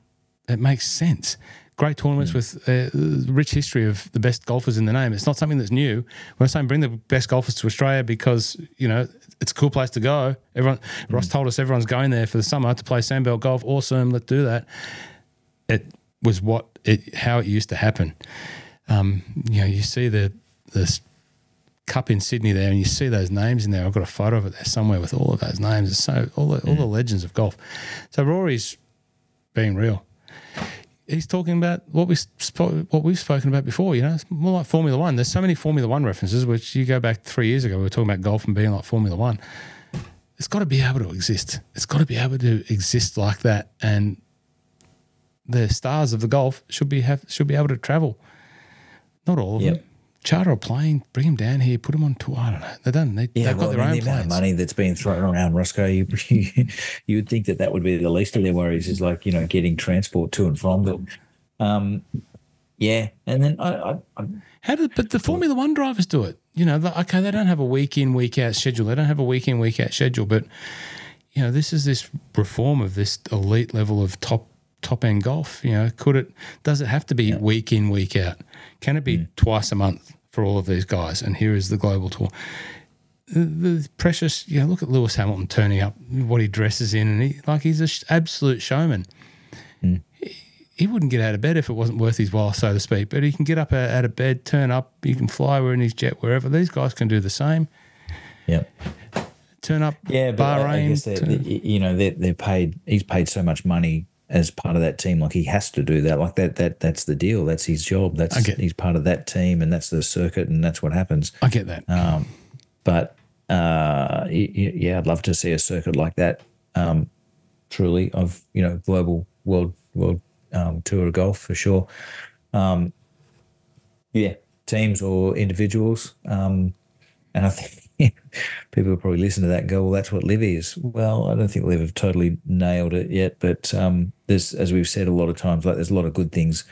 it makes sense. Great tournaments yeah. with a rich history of the best golfers in the name. It's not something that's new. We're saying bring the best golfers to Australia because, you know, it's a cool place to go. Everyone, mm-hmm. Ross told us everyone's going there for the summer to play Sandbelt golf. Awesome, let's do that. It was what it how it used to happen. Um, you know, you see the the. Cup in Sydney there, and you see those names in there. I've got a photo of it there somewhere with all of those names. It's so all the, all yeah. the legends of golf. So Rory's being real. He's talking about what we sp- what we've spoken about before. You know, it's more like Formula One. There's so many Formula One references. Which you go back three years ago, we were talking about golf and being like Formula One. It's got to be able to exist. It's got to be able to exist like that, and the stars of the golf should be have, should be able to travel. Not all of yep. them. Charter a plane, bring them down here, put them on tour. I don't know. They don't need. They, yeah, they've well, got their I mean, own the amount of money that's being thrown around, Roscoe. You, you you would think that that would be the least of their worries. Is like you know getting transport to and from. But um, yeah, and then I, I, I how did but the Formula One drivers do it? You know, the, okay, they don't have a week in, week out schedule. They don't have a week in, week out schedule. But you know, this is this reform of this elite level of top. top end golf, you know, could it, does it have to be yeah. week in, week out? Can it be mm. twice a month for all of these guys? And here is the global tour. The, the precious, you know, look at Lewis Hamilton turning up, what he dresses in, and he, like, he's an sh- absolute showman. Mm. He, he wouldn't get out of bed if it wasn't worth his while, so to speak, but he can get up out, out of bed, turn up, he can fly, we're in his jet, wherever. These guys can do the same. Yeah. Turn up, yeah, but Bahrain. I, I guess they're, turn, they, you know, they're, they're paid, he's paid so much money as part of that team, like he has to do that. Like that, that that's the deal. That's his job. That's he's part of that team, and that's the circuit, and that's what happens. I get that. Um, but uh, yeah, I'd love to see a circuit like that. Um, truly, of you know, global world world um, tour of golf for sure. Um, yeah, teams or individuals. Um, and I think yeah, people probably listen to that and go, well, that's what Liv is. Well, I don't think Liv have totally nailed it yet, but um, there's, as we've said a lot of times, like there's a lot of good things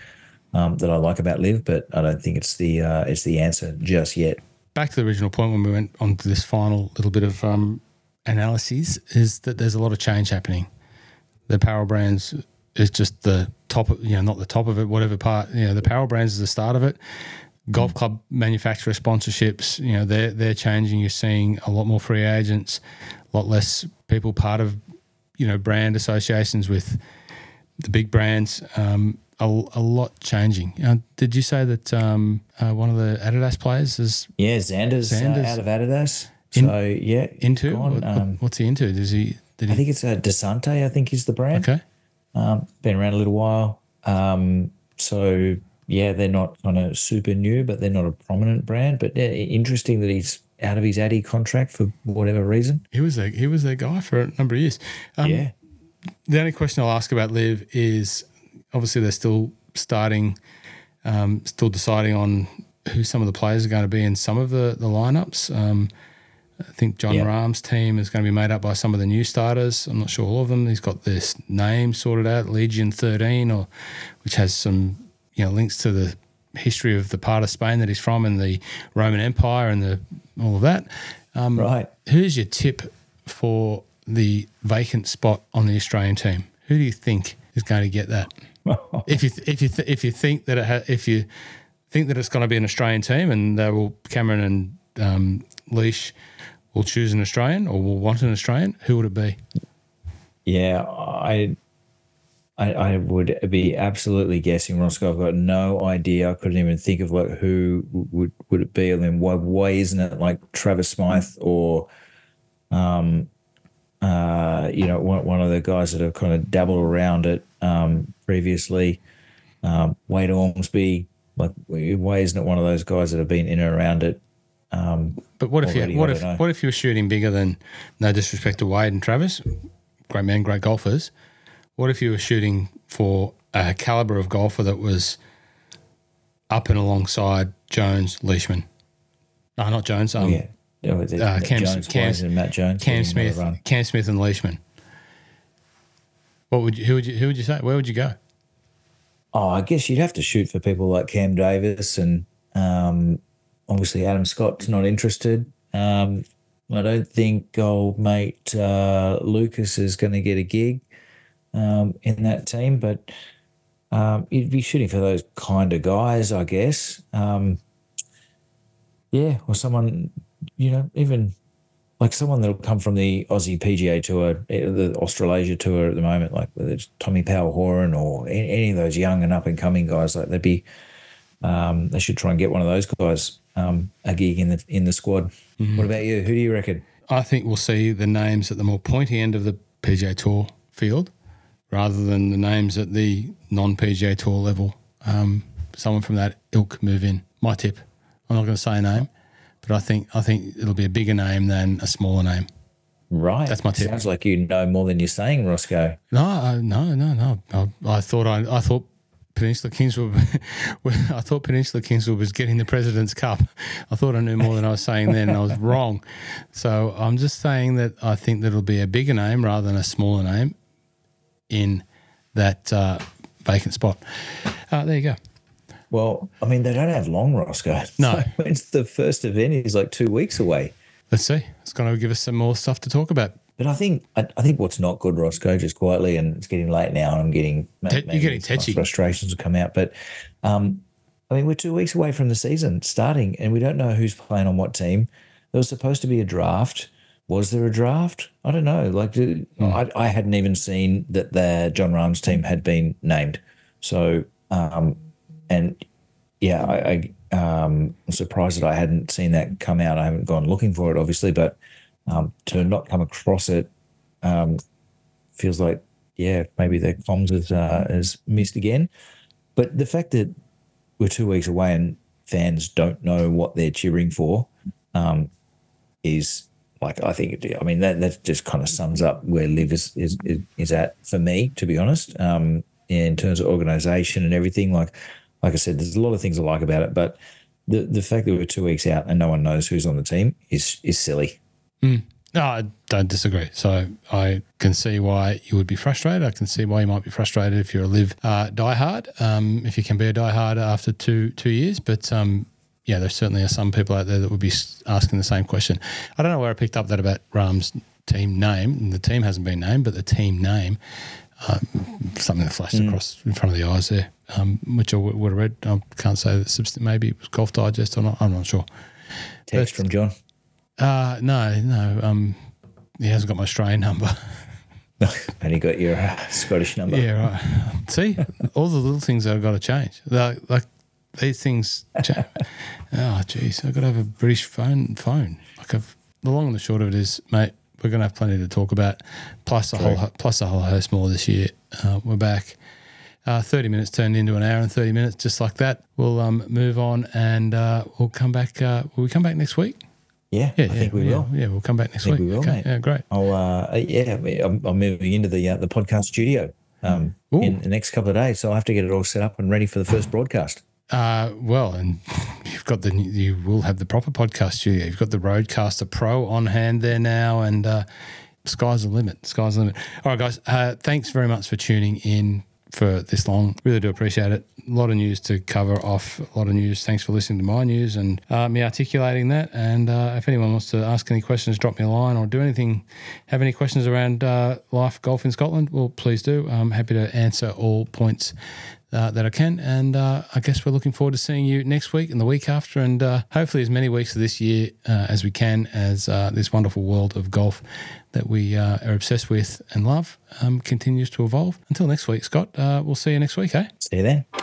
um, that I like about Liv, but I don't think it's the uh, it's the answer just yet. Back to the original point when we went on to this final little bit of um, analysis is that there's a lot of change happening. The apparel brands is just the top, of, you know, not the top of it, whatever part, you know, the apparel brands is the start of it. Golf club manufacturer sponsorships, you know, they're, they're changing. You're seeing a lot more free agents, a lot less people part of, you know, brand associations with the big brands, um, a, a lot changing. Uh, did you say that um, uh, one of the Adidas players is... Yeah, Xander's uh, out of Adidas. In, so, yeah. Into? What, um, what's he into? Does he? Did he I think it's uh, DeSante, I think is the brand. Okay. Um, been around a little while. Um, so... Yeah, they're not kind of super new, but they're not a prominent brand. But yeah, interesting that he's out of his Addy contract for whatever reason. He was their, he was their guy for a number of years. Um, yeah. The only question I'll ask about Liv is obviously they're still starting, um, still deciding on who some of the players are going to be in some of the, the lineups. Um, I think John yep. Rahm's team is going to be made up by some of the new starters. I'm not sure all of them. He's got this name sorted out, Legion thirteen, or which has some you know links to the history of the part of Spain that he's from and the Roman Empire and the all of that. Um, right. Who's your tip for the vacant spot on the Australian team? Who do you think is going to get that? if you th- if you th- if you think that it ha- if you think that it's going to be an Australian team and they will Cameron and um, Leash will choose an Australian or will want an Australian, who would it be? Yeah, I I, I would be absolutely guessing, Roscoe. I've got no idea. I couldn't even think of like who would would it be. I mean, why why isn't it like Travis Smythe or um uh you know one one of the guys that have kind of dabbled around it um previously, um, Wade Ormsby. Like, why isn't it one of those guys that have been in and around it? Um, but what if you what if know. what if you were shooting bigger than, no disrespect to Wade and Travis, great men, great golfers. What if you were shooting for a caliber of golfer that was up and alongside Jones, Leishman? No, not Jones. Um, yeah, oh, the, uh, Cam, Jones Cam, and Matt Jones, Cam Smith, Cam Smith and Leishman. What would you, who would you who would you say? Where would you go? Oh, I guess you'd have to shoot for people like Cam Davis and um, obviously Adam Scott's not interested. Um, I don't think old mate uh, Lucas is going to get a gig um, in that team, but um, you'd be shooting for those kind of guys, I guess. Um, yeah, or someone, you know, even like someone that'll come from the Aussie P G A Tour, the Australasia Tour at the moment, like whether it's Tommy Powell-Horan or any of those young and up-and-coming guys, like they'd be, um, they should try and get one of those guys um, a gig in the in the squad. Mm-hmm. What about you? Who do you reckon? I think we'll see the names at the more pointy end of the P G A Tour field rather than the names at the non-P G A Tour level. Um, someone from that ilk move in. My tip. I'm not going to say a name. But I think I think it'll be a bigger name than a smaller name. Right. That's my tip. Sounds like you know more than you're saying, Roscoe. No, no, no, no. I, I thought I, I thought Peninsula Kingswood. I thought Peninsula Kingswood was getting the President's Cup. I thought I knew more than I was saying then, and I was wrong. So I'm just saying that I think that it'll be a bigger name rather than a smaller name in that uh, vacant spot. Uh, there you go. Well, I mean, they don't have long, Roscoe. No. So it's the first event is like two weeks away. Let's see. It's going to give us some more stuff to talk about. But I think I, I think what's not good, Roscoe, just quietly, and it's getting late now and I'm getting Te- – You're getting tetchy. Frustrations will come out. But, um, I mean, we're two weeks away from the season starting and we don't know who's playing on what team. There was supposed to be a draft. Was there a draft? I don't know. Like mm. I, I hadn't even seen that the John Rahm's team had been named. So um, – And, yeah, I, I, um, I'm surprised that I hadn't seen that come out. I haven't gone looking for it, obviously, but um, to not come across it um, feels like, yeah, maybe their comms is, uh, is missed again. But the fact that we're two weeks away and fans don't know what they're cheering for um, is, like, I think, I mean, that, that just kind of sums up where Liv is, is, is at for me, to be honest, um, in terms of organisation and everything. Like, Like I said, there's a lot of things I like about it, but the the fact that we're two weeks out and no one knows who's on the team is is silly. Mm. No, I don't disagree. So I can see why you would be frustrated. I can see why you might be frustrated if you're a Liv uh, diehard, um, if you can be a diehard after two two years. But, um, yeah, there certainly are some people out there that would be asking the same question. I don't know where I picked up that about Rahm's team name. And the team hasn't been named, but the team name, um, something that flashed mm. across in front of the eyes there. Um, which I would have read. I can't say that. Maybe it was Golf Digest or not. I'm not sure. Text but, from John? Uh, no, no. Um, he hasn't got my Australian number. And he got your uh, Scottish number. Yeah, right. See, all the little things I've got to change. They're, like these things. Cha- oh, jeez, I've got to have a British phone. Phone. Like I've, the long and the short of it is, mate, we're going to have plenty to talk about. Plus True. a whole plus a whole host more this year. Uh, we're back. Uh, thirty minutes turned into an hour and thirty minutes, just like that. We'll um, move on and uh, we'll come back. Uh, will we come back next week? Yeah, yeah I yeah, think we yeah, will. Yeah, we'll come back next I think week. We will, okay. mate. Yeah, great. I'll, uh, yeah, I'm, I'm moving into the uh, the podcast studio um, in the next couple of days, so I'll have to get it all set up and ready for the first broadcast. Uh, well, and you've got the you will have the proper podcast studio. You've got the Rodecaster Pro on hand there now, and uh, sky's the limit. Sky's the limit. All right, guys. Uh, thanks very much for tuning in for this long. Really do appreciate it. A lot of news to cover off, a lot of news. Thanks for listening to my news and uh, me articulating that. And uh, if anyone wants to ask any questions, drop me a line or do anything, have any questions around uh, life, golf in Scotland, well, please do. I'm happy to answer all points uh, that I can. And uh, I guess we're looking forward to seeing you next week and the week after, and uh, hopefully as many weeks of this year uh, as we can, as uh, this wonderful world of golf that we uh, are obsessed with and love um, continues to evolve. Until next week, Scott, uh, we'll see you next week, eh? See you there.